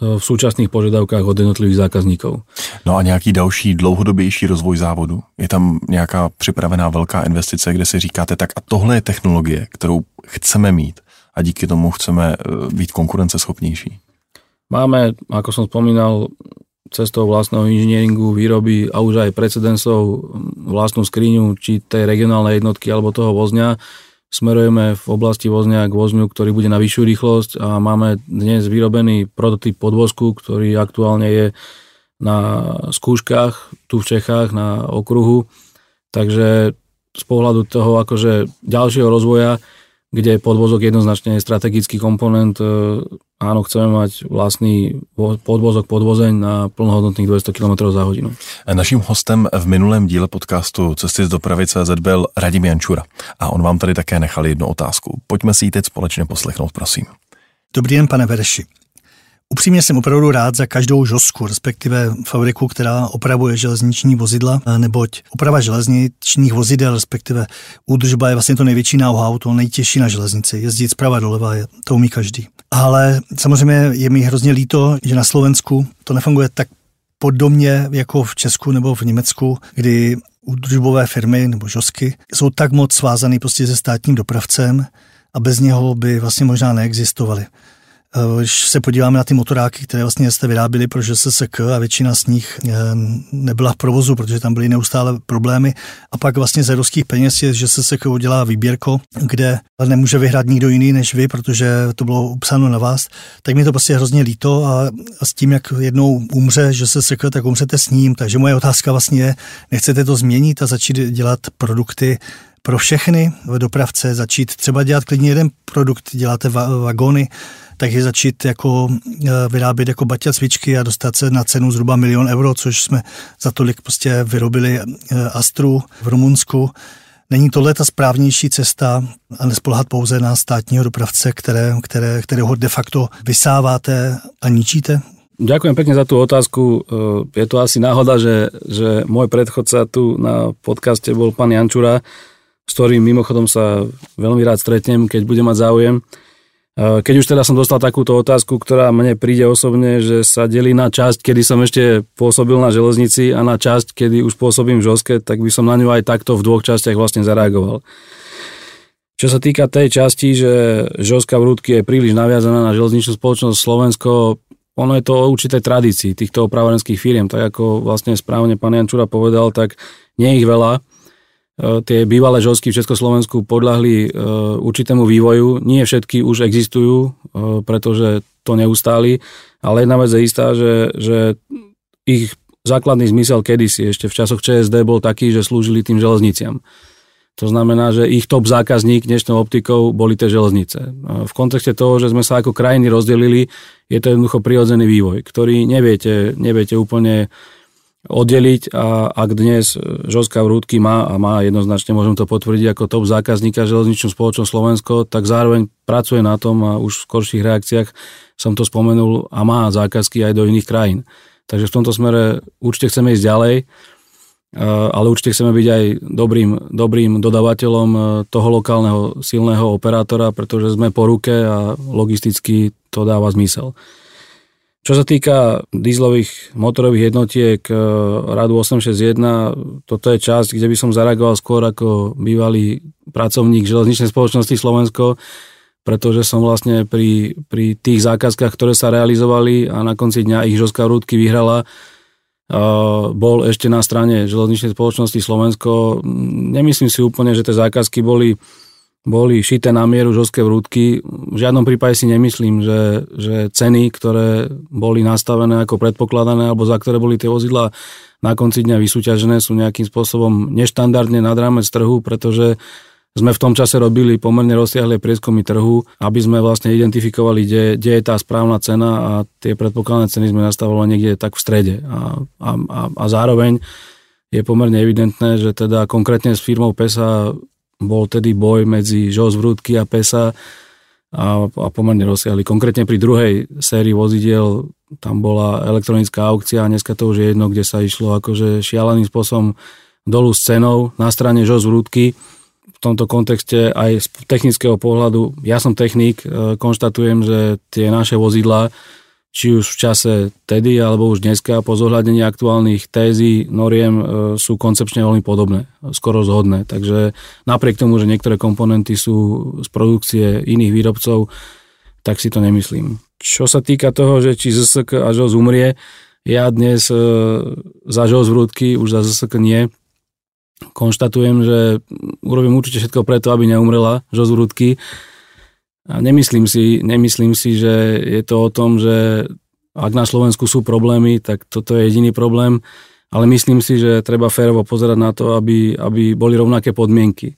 v súčasných požiadavkách od jednotlivých zákazníkov. No a nějaký další dlouhodobější rozvoj závodu? Je tam nějaká připravená velká investice, kde si říkáte, tak a tohle je technologie, kterou chceme mít a díky tomu chceme být konkurenceschopnější? Máme, ako som spomínal, cestou vlastného inžinieringu, výroby a už aj precedensov vlastnú skriňu, či tej regionálnej jednotky alebo toho vozňa. Smerujeme v oblasti vozňa k vozňu, ktorý bude na vyššiu rýchlosť a máme dnes vyrobený prototyp podvozku, ktorý aktuálne je na skúškach tu v Čechách na okruhu. Takže z pohľadu toho akože ďalšieho rozvoja, kde podvozok jednoznačne je strategický komponent, áno, chceme mať vlastný podvozok podvozeň na plnohodnotných 200 km za hodinu. Naším hostem v minulém díle podcastu Cesty z dopravy CZ byl Radim Jančura a on vám tady také nechal jednu otázku. Pojďme si ji teď společně poslechnout, prosím. Dobrý den, pane Vereši. Upřímně jsem opravdu rád za každou žosku, respektive fabriku, která opravuje železniční vozidla, neboť oprava železničních vozidel, respektive údržba je vlastně to největší know-how, to nejtěžší na železnici. Jezdit zprava doleva, to umí každý. Ale samozřejmě je mi hrozně líto, že na Slovensku to nefunguje tak podobně jako v Česku nebo v Německu, kdy údržbové firmy nebo žosky jsou tak moc svázané prostě se státním dopravcem a bez něho by vlastně možná neexistovaly. Když se podíváme na ty motoráky, které vlastně jste vyráběli pro ŽSSK a většina z nich nebyla v provozu, protože tam byly neustále problémy a pak vlastně z evropských peněz je ŽSSK udělá výběrko, kde nemůže vyhrát nikdo jiný než vy, protože to bylo upsáno na vás, tak mi to prostě hrozně líto a s tím, jak jednou umře ŽSSK, tak umřete s ním, takže moje otázka vlastně je, nechcete to změnit a začít dělat produkty pro všechny dopravce, začít třeba dělat klidně jeden produkt, děláte vagony, tak je začít jako vyrábět jako baťa cvičky a dostat se na cenu zhruba 1 000 000 euro, což jsme za tolik prostě vyrobili Astru v Rumunsku. Není tohle ta správnější cesta a nespoléhat pouze na státního dopravce, kterého de facto vysáváte a ničíte? Ďakujem pekne za tú otázku. Je to asi náhoda, že môj predchodca tu na podcaste bol pán Jančura, s ktorým mimochodom sa veľmi rád stretnem, keď bude mať záujem. Keď už teda som dostal takúto otázku, ktorá mne príde osobne, že sa delí na časť, kedy som ešte pôsobil na železnici a na časť, kedy už pôsobím v ŽOSke, tak by som na ňu aj takto v dvoch častiach vlastne zareagoval. Čo sa týka tej časti, že ŽOSka Vrútky je príliš naviazaná na Železničnú spoločnosť Slovensko, ono je to o určitej tradícii týchto opravárenských firiem, tak ako vlastne správne pán Jančura povedal, tak nie ich veľa. Tie bývalé ŽOSky v Československu podľahli určitému vývoju, nie všetky už existujú, pretože to neustáli, ale jedna vec je istá, že ich základný zmysel kedysi ešte v časoch ČSD bol taký, že slúžili tým železniciam. To znamená, že ich top zákazník dnešnou optikou boli tie železnice. V kontexte toho, že sme sa ako krajiny rozdelili, je to jednoducho prirodzený vývoj, ktorý neviete úplne oddeliť, a ak dnes ŽOSka Vrútky má, a má jednoznačne, môžem to potvrdiť, ako top zákazníka Železničnú spoločnosť Slovensko, tak zároveň pracuje na tom, a už v skorších reakciách som to spomenul, a má zákazky aj do iných krajín. Takže v tomto smere určite chceme ísť ďalej, ale určite chceme byť aj dobrým dodávateľom toho lokálneho silného operátora, pretože sme po ruke a logisticky to dáva zmysel. Čo sa týka dieselových motorových jednotiek radu 861, toto je časť, kde by som zareagoval skôr ako bývalý pracovník Železničnej spoločnosti Slovensko, pretože som vlastne pri tých zákazkách, ktoré sa realizovali a na konci dňa ich ŽOSka Vrútky vyhrala, bol ešte na strane Železničnej spoločnosti Slovensko. Nemyslím si úplne, že tie zákazky boli šité na mieru ŽOSke Vrútky. V žiadnom prípade si nemyslím, že ceny, ktoré boli nastavené ako predpokladané, alebo za ktoré boli tie vozidlá na konci dňa vysúťažené, sú nejakým spôsobom neštandardne nad rámec trhu, pretože sme v tom čase robili pomerne rozsiahle prieskumy trhu, aby sme vlastne identifikovali, kde je tá správna cena, a tie predpokladané ceny sme nastavovali niekde tak v strede. A zároveň je pomerne evidentné, že teda konkrétne s firmou PESA bol tedy boj medzi ŽOS Vrútky a PESA a pomerne rozsiahly. Konkrétne pri druhej sérii vozidiel tam bola elektronická aukcia a dneska to už je jedno, kde sa išlo akože šialeným spôsobom dolu s cenou na strane ŽOS Vrútky. V tomto kontexte aj z technického pohľadu, ja som technik, konštatujem, že tie naše vozidlá, či už v čase tedy, alebo už dneska, po zohľadení aktuálnych tézy noriem, sú koncepčne veľmi podobné, skoro zhodné. Takže napriek tomu, že niektoré komponenty sú z produkcie iných výrobcov, tak si to nemyslím. Čo sa týka toho, že či ZSK a ŽOS umrie, ja dnes za ŽOS Vrútky, už za ZSK nie, konštatujem, že urobím určite všetko preto, aby neumrela ŽOS Vrútky. A nemyslím si, že je to o tom, že ak na Slovensku sú problémy, tak toto je jediný problém, ale myslím si, že treba férovo pozerať na to, aby boli rovnaké podmienky.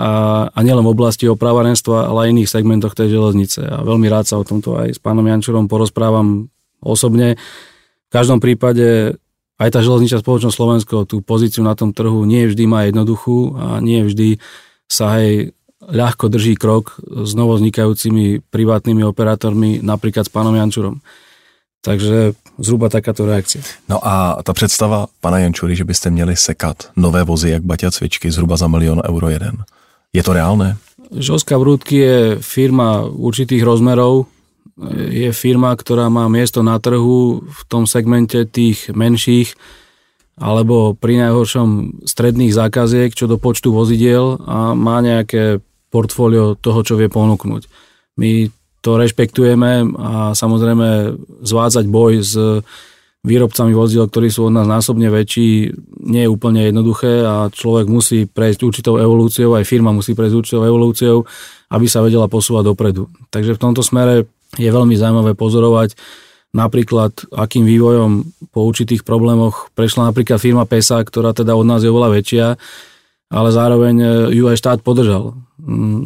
A nielen v oblasti opravárenstva, ale aj iných segmentoch tej železnice. A veľmi rád sa o tomto aj s pánom Jančurom porozprávam osobne. V každom prípade aj tá Železničná spoločnosť Slovensko tú pozíciu na tom trhu nie vždy má jednoduchú a nie vždy sa aj ľahko drží krok s novovznikajúcimi privátnymi operátormi, napríklad s pánom Jančurom. Takže zhruba takáto reakcia. No a ta představa pana Jančury, že byste měli sekat nové vozy jak baťa cvičky zhruba za 1 000 000 euro jeden. Je to reálné? ŽOSka Vrútky je firma určitých rozmerov, je firma, ktorá má miesto na trhu v tom segmente tých menších alebo pri najhoršom stredných zákaziek čo do počtu vozidiel, a má nejaké portfólio toho, čo vie ponúknuť. My to rešpektujeme a samozrejme zvádzať boj s výrobcami vozidiel, ktorí sú od nás násobne väčší, nie je úplne jednoduché a človek musí prejsť určitou evolúciou, aj firma musí prejsť určitou evolúciou, aby sa vedela posúvať dopredu. Takže v tomto smere je veľmi zaujímavé pozorovať napríklad, akým vývojom po určitých problémoch prešla napríklad firma PESA, ktorá teda od nás je oveľa väčšia, ale zároveň ju aj štát podržal.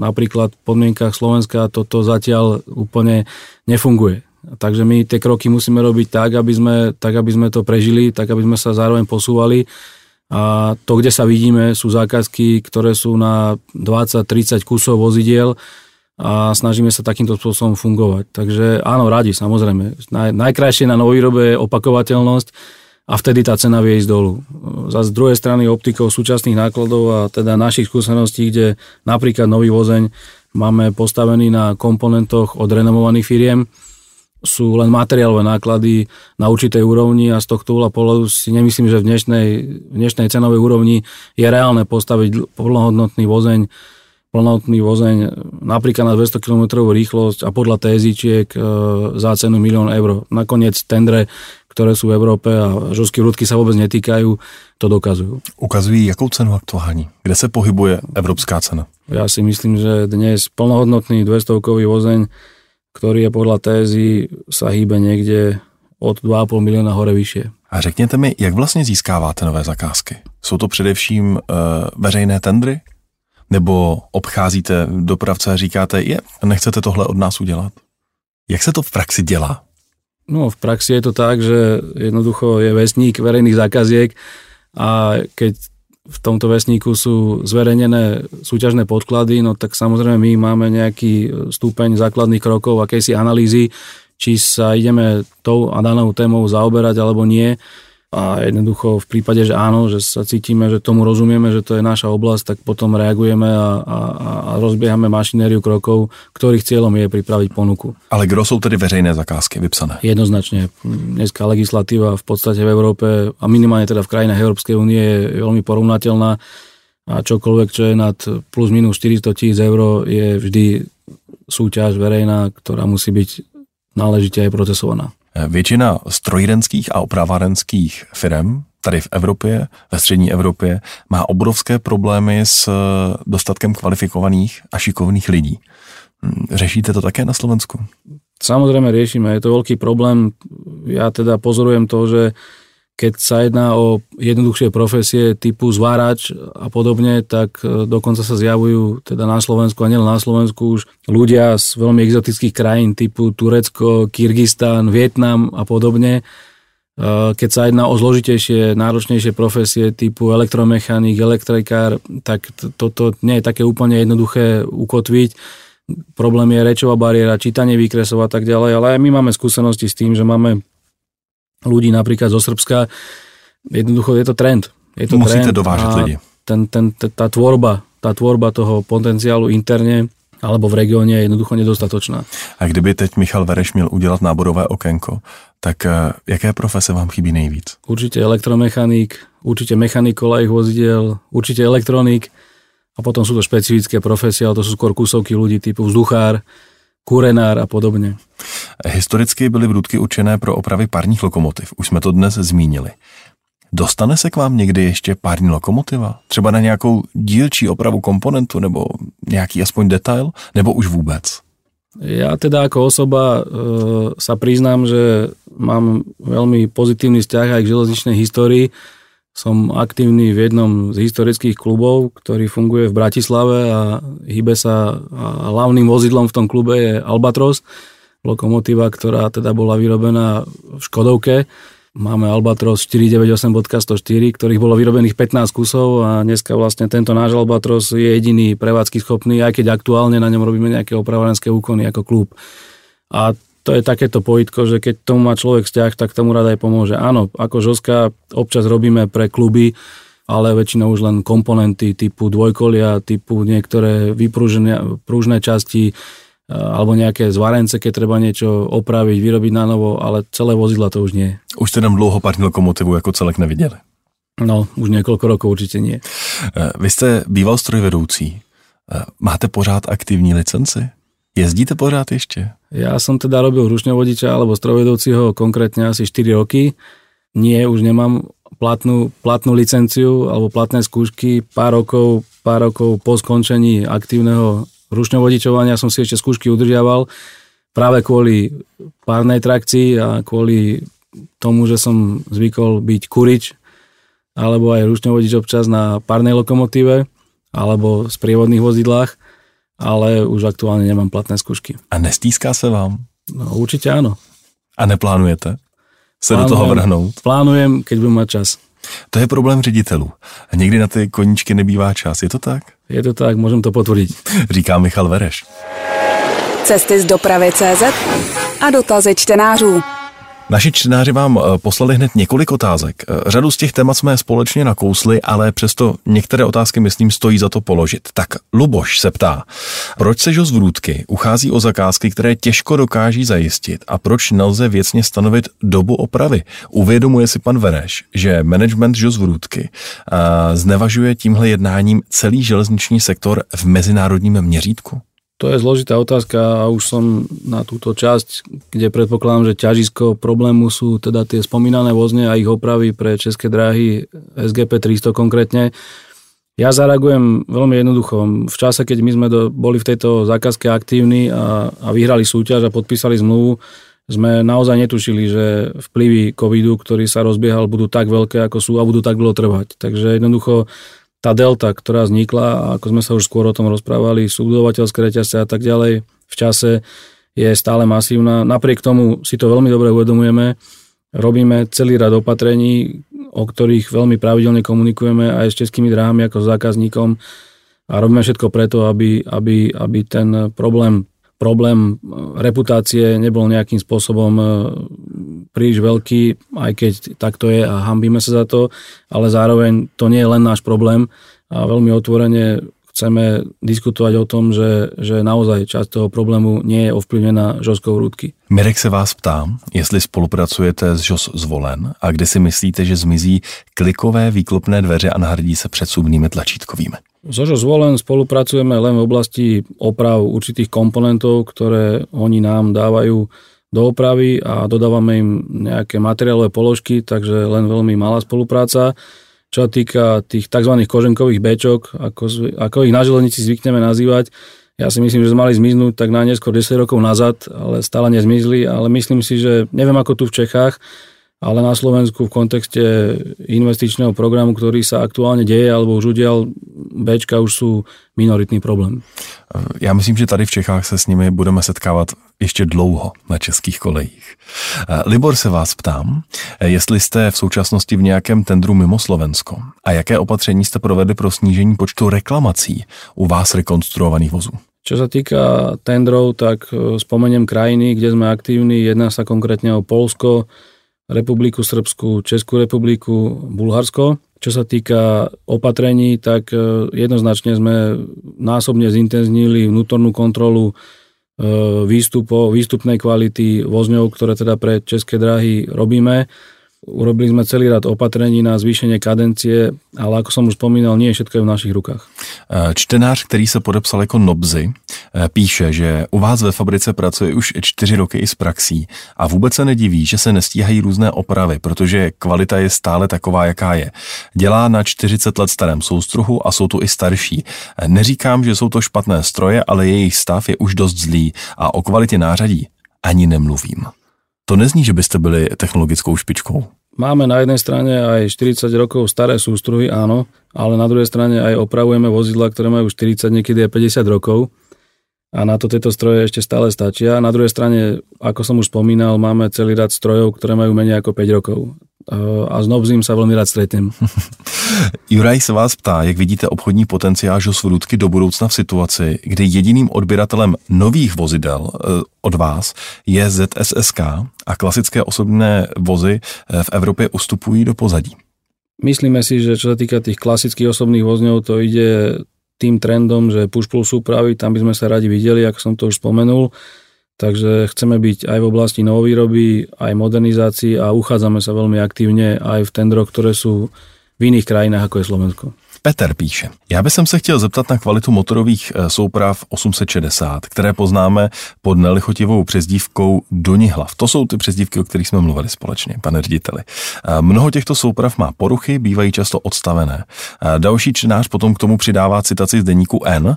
Napríklad v podmienkach Slovenska toto zatiaľ úplne nefunguje. Takže my tie kroky musíme robiť tak, aby sme to prežili, tak, aby sme sa zároveň posúvali. A to, kde sa vidíme, sú zákazky, ktoré sú na 20-30 kusov vozidiel, a snažíme sa takýmto spôsobom fungovať. Takže áno, radi, samozrejme. Najkrajšie na novýrobe je opakovateľnosť a vtedy tá cena vie ísť dolu. Zas z druhej strany optikou súčasných nákladov a teda našich skúseností, kde napríklad nový vozeň máme postavený na komponentoch od renomovaných firiem, sú len materiálové náklady na určitej úrovni a z tohto uhla pohľadu si nemyslím, že v dnešnej cenovej úrovni je reálne postaviť plnohodnotný vozeň napríklad na 200 km rýchlosť a podľa TSI-čiek za cenu €1 000 000. Nakoniec tendre, ktoré sú v Európe a ŽOSky Vrútky sa vôbec netýkajú, to dokazujú. Ukazují, jakou cenu aktuální? Kde se pohybuje evropská cena? Ja si myslím, že dnes plnohodnotný 200-kový vozeň, ktorý je podľa tézy, sa hýbe niekde od 2,5 miliona hore vyššie. A řekněte mi, jak vlastně získáváte nové zakázky? Jsou to především veřejné tendry? Nebo obcházíte dopravce a říkáte, nechcete tohle od nás udělat? Jak se to v praxi dělá? No, v praxi je to tak, že jednoducho je vesník verejných zákaziek a keď v tomto vesníku sú zverejnené súťažné podklady, no tak samozrejme my máme nejaký stupeň základných krokov, akejsi analýzy, či sa ideme tou a danou témou zaoberať alebo nie. A jednoducho v prípade, že áno, že sa cítime, že tomu rozumieme, že to je naša oblasť, tak potom reagujeme a rozbiehame mašinériu krokov, ktorých cieľom je pripraviť ponuku. Ale kdo sú tedy veřejné zakázky vypsané? Jednoznačne. Dneska legislatíva v podstate v Európe a minimálne teda v krajinách Európskej únie je veľmi porovnateľná a čokoľvek, čo je nad plus minus 400 000 eur, je vždy súťaž verejná, ktorá musí byť náležite aj procesovaná. Většina strojírenských a opravárenských firem tady v Evropě, ve střední Evropě, má obrovské problémy s dostatkem kvalifikovaných a šikovných lidí. Řešíte to také na Slovensku? Samozrejme riešime, je to veľký problém. Ja teda pozorujem to, že keď sa jedná o jednoduchšie profesie typu zvárač a podobne, tak dokonca sa zjavujú teda na Slovensku a nielen na Slovensku už ľudia z veľmi exotických krajín typu Turecko, Kyrgyzstan, Vietnam a podobne. Keď sa jedná o zložitejšie, náročnejšie profesie typu elektromechanik, elektrikár, tak toto nie je také úplne jednoduché ukotviť. Problém je rečová bariéra, čítanie výkresov a tak ďalej, ale aj my máme skúsenosti s tým, že máme ľudí napríklad zo Srbska. Jednoducho je to trend. Musíte dovážať ľudí. Tá tvorba toho potenciálu interne alebo v regióne je jednoducho nedostatočná. A kdyby teď Michal Vereš měl udělat náborové okénko, tak jaké profese vám chybí nejvíc? Určite elektromechanik, určite mechanik kolejových vozidiel, určite elektronik a potom sú to špecifické profesie, ale to sú skôr kusovky ľudí typu vzduchár, kurenár a podobně. Historicky byly Vrútky určené pro opravy parních lokomotiv. Už jsme to dnes zmínili. Dostane se k vám někdy ještě parní lokomotiva? Třeba na nějakou dílčí opravu komponentu nebo nějaký aspoň detail? Nebo už vůbec? Ja teda ako osoba sa priznám, že mám veľmi pozitívny vzťah aj k železničnej histórii. Som aktívny v jednom z historických klubov, ktorý funguje v Bratislave a hýbe sa a hlavným vozidlom v tom klube je Albatros, lokomotíva, ktorá teda bola vyrobená v Škodovke. Máme Albatros 498.104, ktorých bolo vyrobených 15 kusov a dneska vlastne tento náš Albatros je jediný prevádzky schopný, aj keď aktuálne na ňom robíme nejaké opravárenské úkony ako klub. A to je takéto pojitko, že keď tomu má človek vzťah, tak tomu rád aj pomôže. Áno, ako ŽOSka občas robíme pre kluby, ale väčšinou už len komponenty typu dvojkolia, typu niektoré vypružné časti alebo nejaké zvárence, keď treba niečo opraviť, vyrobiť na novo, ale celé vozidla to už nie. Už ste nám dlouho parní lokomotivu ako celek nevideli? No, už niekoľko rokov určite nie. Vy ste býval strojvedúci. Máte pořád aktivní licenci? Jezdíte pořád ešte? Ja som teda robil ručňovodiča alebo strojvedúciho konkrétne asi 4 roky. Nie, už nemám platnú licenciu alebo platné skúšky. Pár rokov po skončení aktívneho ručňovodičovania som si ešte skúšky udržiaval práve kvôli párnej trakcii a kvôli tomu, že som zvykol byť kurič alebo aj ručňovodič občas na párnej lokomotíve alebo sprievodných vozidlách. Ale už aktuálne nemám platné skúšky. A nestýská sa vám? No určite áno. A neplánujete sa do toho vrhnúť? Plánujem, keď budem mať čas. To je problém ředitelů. Někdy na ty koníčky nebývá čas, je to tak? Je to tak, môžem to potvrdiť. Říká Michal Vereš. Cesty z dopravy.cz a dotazy čtenářů. Naši čtenáři vám poslali hned několik otázek. Řadu z těch témat jsme společně nakousli, ale přesto některé otázky, myslím, stojí za to položit. Tak Luboš se ptá, proč se ŽOS Vrútky uchází o zakázky, které těžko dokáží zajistit a proč nelze věcně stanovit dobu opravy? Uvědomuje si pan Vereš, že management ŽOS Vrútky znevažuje tímhle jednáním celý železniční sektor v mezinárodním měřítku? To je zložitá otázka a už som na túto časť, kde predpokladám, že ťažisko problému sú teda tie spomínané vozne a ich opravy pre České dráhy SGP 300 konkrétne. Ja zareagujem veľmi jednoducho. V čase, keď my sme boli v tejto zákazke aktívni a vyhrali súťaž a podpísali zmluvu, sme naozaj netušili, že vplyvy covidu, ktorý sa rozbiehal, budú tak veľké, ako sú a budú tak dlho trvať. Takže jednoducho tá delta, ktorá vznikla, a ako sme sa už skôr o tom rozprávali, subdodávateľské reťazce a tak ďalej v čase je stále masívna. Napriek tomu si to veľmi dobre uvedomujeme, robíme celý rad opatrení, o ktorých veľmi pravidelne komunikujeme aj s Českými dráhami ako s zákazníkom a robíme všetko preto, aby ten problém reputácie nebol nejakým spôsobom príliš veľký, aj keď tak to je a hanbíme sa za to, ale zároveň to nie je len náš problém a veľmi otvorene chceme diskutovať o tom, že naozaj časť toho problému nie je ovplyvnená ŽOSkou Vrútky. Mirek se vás ptám, jestli spolupracujete s ŽOS Zvolen a kde si myslíte, že zmizí klikové výklopné dveře a nahradí se předsubnými tlačítkovými? So ŽOS Zvolen spolupracujeme len v oblasti oprav určitých komponentov, ktoré oni nám dávajú do opravy a dodávame im nejaké materiálové položky, takže len veľmi malá spolupráca. Čo týka tých tzv. Koženkových béčok, ako ich na železnici zvykneme nazývať, ja si myslím, že mali zmiznúť tak najneskôr 10 rokov nazad, ale stále nezmizli, ale myslím si, že neviem ako tu v Čechách, ale na Slovensku v kontexte investičného programu, ktorý sa aktuálne deje, alebo už udial, béčka už sú minoritný problém. Já myslím, že tady v Čechách se s nimi budeme setkávat ještě dlouho na českých kolejích. Libor se vás ptám, jestli jste v současnosti v nějakém tendru mimo Slovensko a jaké opatření jste provedli pro snížení počtu reklamací u vás rekonstruovaných vozů? Čo sa týka tendrov, tak spomeniem krajiny, kde sme aktívni. Jedná sa konkrétne o Polsko, Republiku Srbsku, Českú republiku, Bulharsko. Čo sa týka opatrení, tak jednoznačne sme násobne zintenzívnili vnútornú kontrolu výstupnej kvality vozňov, ktoré teda pre České dráhy robíme. Urobili sme celý rad opatrení na zvýšenie kadencie, ale ako som už spomínal, nie všetko je v našich rukách. Čtenář, který se podepsal jako Nobzy, píše, že u vás ve fabrice pracuje už 4 roky i s praxí a vůbec se nediví, že se nestíhají různé opravy, protože kvalita je stále taková, jaká je. Dělá na 40 let starém soustruhu a jsou tu i starší. Neříkám, že jsou to špatné stroje, ale jejich stav je už dost zlý a o kvalitě nářadí ani nemluvím. To nezní, že byste byli technologickou špičkou. Máme na jednej strane aj 40 rokov staré sústruhy, áno, ale na druhej strane aj opravujeme vozidla, ktoré majú 40, niekedy aj 50 rokov a na to tieto stroje ešte stále stačia. Na druhej strane, ako som už spomínal, máme celý rad strojov, ktoré majú menej ako 5 rokov. A znovu s ním sa veľmi rád stretnem. Juraj se vás ptá, jak vidíte obchodní potenciál ŽOS Vrútky do budoucna v situaci, kdy jediným odběratelem nových vozidel od vás je ZSSK a klasické osobné vozy v Evropě ustupují do pozadí. Myslíme si, že čo sa týka tých klasických osobných vozňov, to ide tým trendom, že push plus úpravy, tam by sme sa radi videli, ako som to už spomenul. Takže chceme byť aj v oblasti novovýroby, aj modernizácií a uchádzame sa veľmi aktívne aj v tendroch, ktoré sú v iných krajinách, ako je Slovensko. Petr píše, já bych se chtěl zeptat na kvalitu motorových souprav 860, které poznáme pod nelichotivou přezdívkou Donihlav. To jsou ty přezdívky, o kterých jsme mluvili společně, pane řediteli. Mnoho těchto souprav má poruchy, bývají často odstavené. Další čtenář potom k tomu přidává citaci z deníku N,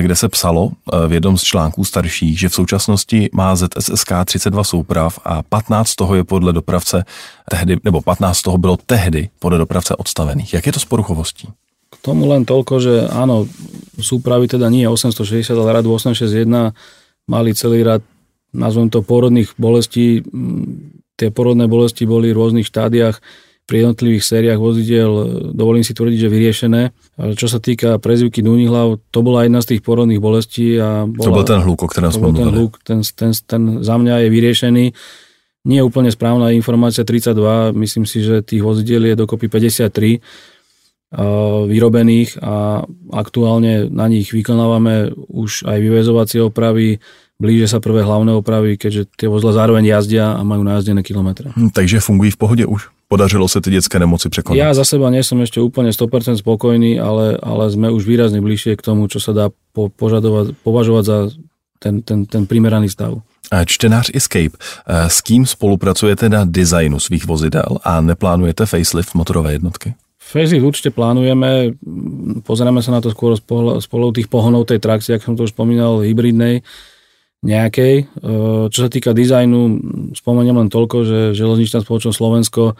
kde se psalo v jednom z článků starších, že v současnosti má ZSSK 32 souprav a 15 z toho je podle dopravce tehdy, nebo 15 z toho bylo tehdy podle dopravce odstavených. Jak je to s poruchovostí? K tomu len toľko, že áno, súpravy teda nie 860, ale radu 861 mali celý rad, nazvem to, porodných bolestí. Tie porodné bolesti boli v rôznych štádiách. pri jednotlivých sériách vozidiel, dovolím si tvrdiť, že vyriešené. Čo sa týka prezývky Dúnihlav, to bola jedna z tých porodných bolestí. To bol ten hluk, o ktorom sme mluvili. Ten za mňa je vyriešený. Nie je úplne správna informácia 32, myslím si, že tých vozidiel je dokopy 53 vyrobených a aktuálne na nich vykonávame už aj vyväzovacie opravy, blíže sa prvé hlavné opravy, keďže tie vozidla zároveň jazdia a majú najazdené kilometre. Takže fungují v pohodě už? Podařilo se ty dětské nemoci překonat? Ja za seba nie som ešte úplne 100% spokojný, ale sme už výrazne bližšie k tomu, čo sa dá považovať za ten primeraný stav. Čtenář Escape, s kým spolupracujete na designu svých vozidel a neplánujete facelift motorové jednotky? Facelift určite plánujeme, pozeráme sa na to skôr spolu tých pohonov tej trakcie, jak som to už spomínal, hybridnej nejakej. Čo sa týka dizajnu, spomeniem len toľko, že Železničná spoločnosť Slovensko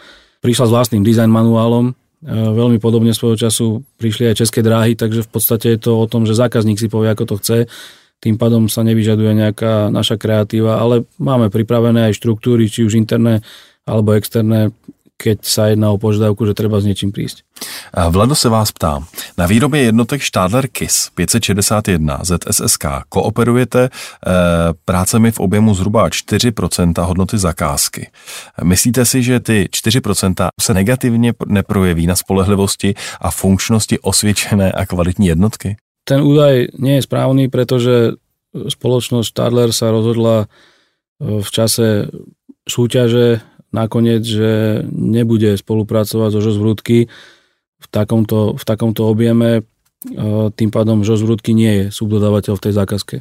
prišla s vlastným design manuálom. Veľmi podobne svojho času prišli aj České dráhy, takže v podstate je to o tom, že zákazník si povie, ako to chce. Tým pádom sa nevyžaduje nejaká naša kreatíva, ale máme pripravené aj štruktúry, či už interné alebo externé, keď sa jedná o požiadavku, že treba s niečím prísť. Vlado se vás ptám, na výrobě jednotek Stadler KIS 561 ZSSK kooperujete prácemi v objemu zhruba 4% hodnoty zakázky. Myslíte si, že ty 4% se negativně neprojeví na spolehlivosti a funkčnosti osvědčené a kvalitní jednotky? Ten údaj nie je správny, pretože spoločnosť Stadler sa rozhodla v čase súťaže nakoniec, že nebude spolupracovať so ŽOS Vrútky v takomto objeme. Tým pádom ŽOS Vrútky nie je subdodávateľ v tej zákazke.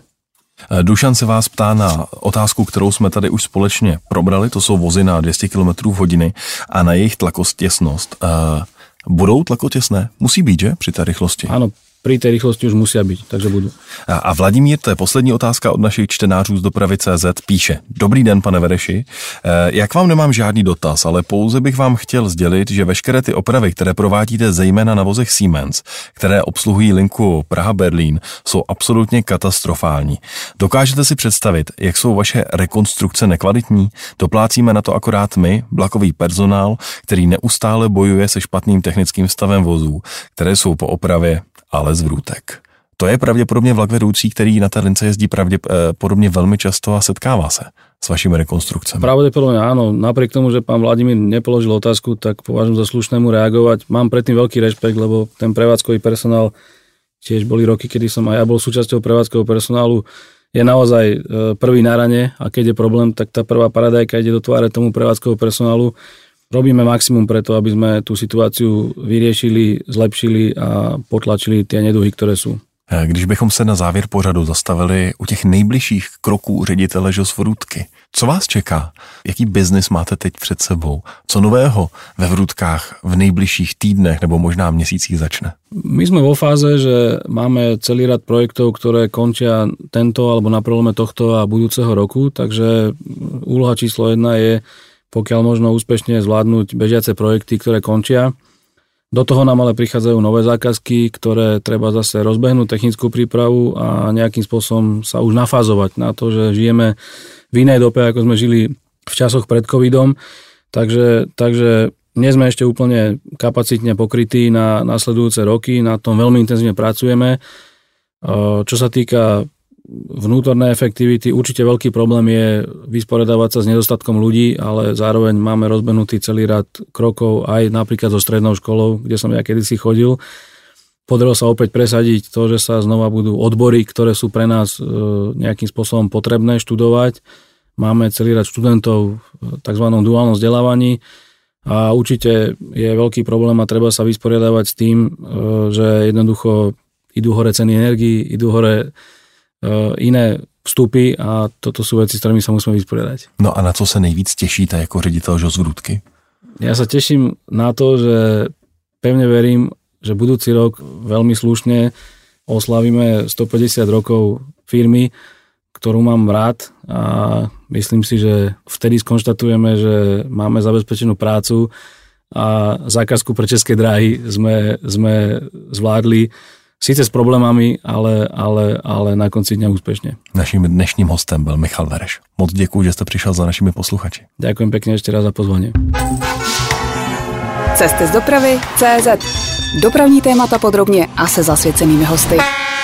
Dušan se vás ptá na otázku, kterou jsme tady už společně probrali, to jsou vozy na 200 km/h a na jejich tlakotěsnost. Budou tlakotěsné? Musí být, že? Při té rychlosti. Áno. Pri tej rychlosti už musia byť, takže budú. A Vladimír, to je poslední otázka od našich čtenářů z dopravy.cz, píše: Dobrý den, pane Vereši. Jak vám nemám žádný dotaz, ale pouze bych vám chtěl sdělit, že veškeré ty opravy, které provádíte zejména na vozech Siemens, které obsluhují linku Praha-Berlín, jsou absolutně katastrofální. Dokážete si představit, jak jsou vaše rekonstrukce nekvalitní? Doplácíme na to akorát my, vlakový personál, který neustále bojuje se špatným technickým stavem vozů, které jsou po opravě ale z vrůtek. To je pravděpodobně vlak vedoucí, který na té lince jezdí pravděpodobně velmi často a setkává se s vašimi rekonstrukcemi. Pravděpodobně áno. Napriek tomu, že pán Vladimír nepoložil otázku, tak považujem za slušnému reagovať. Mám predtým veľký rešpekt, lebo ten prevádzkový personál, tiež boli roky, kedy som aj ja bol súčasťou prevádzkového personálu, je naozaj prvý na rane a keď je problém, tak tá prvá paradajka ide do tváre tomu prevádzkového personálu. Robíme maximum preto, aby sme tú situáciu vyriešili, zlepšili a potlačili tie neduhy, ktoré sú. Když bychom se na závěr pořadu zastavili u těch nejbližších kroků ředitele ŽOS Vrútky, co vás čeká? Jaký biznis máte teď před sebou? Co nového ve Vrútkách v nejbližších týdnech nebo možná měsících začne? My sme vo fáze, že máme celý rad projektov, ktoré končia tento alebo na prelome tohto a budúceho roku, takže úloha číslo 1 je pokiaľ možno úspešne zvládnuť bežiace projekty, ktoré končia. Do toho nám ale prichádzajú nové zákazky, ktoré treba zase rozbehnúť technickú prípravu a nejakým spôsobom sa už nafázovať na to, že žijeme v inej dobe, ako sme žili v časoch pred covidom. Takže nie sme ešte úplne kapacitne pokrytí na nasledujúce roky, na tom veľmi intenzívne pracujeme. Čo sa týka vnútorné efektivity. Určite veľký problém je vysporiadavať sa s nedostatkom ľudí, ale zároveň máme rozbehnutý celý rad krokov aj napríklad so strednou školou, kde som ja kedysi chodil. Podarilo sa opäť presadiť to, že sa znova budú odbory, ktoré sú pre nás nejakým spôsobom potrebné študovať. Máme celý rad študentov v tzv. Duálnom vzdelávaní a určite je veľký problém a treba sa vysporiadavať s tým, že jednoducho idú hore ceny energií, idú hore iné vstupy a toto sú veci, s ktorými sa musíme vysporiadať. No a na co sa nejvíc tešíte ako riaditeľ ŽOS Vrútky? Ja sa teším na to, že pevne verím, že budúci rok veľmi slušne oslavíme 150 rokov firmy, ktorú mám rád a myslím si, že vtedy skonštatujeme, že máme zabezpečenú prácu a zákazku pre České dráhy sme zvládli sice s problémami, ale na konci dňa úspešne. Naším dnešním hostem byl Michal Vereš. Moc děkuji, že jste přišel za našimi posluchači. Ďakujem pekne ešte raz za pozvanie. Cesty z dopravy.cz. Dopravní témata podrobně a se zasvěcenými hosty.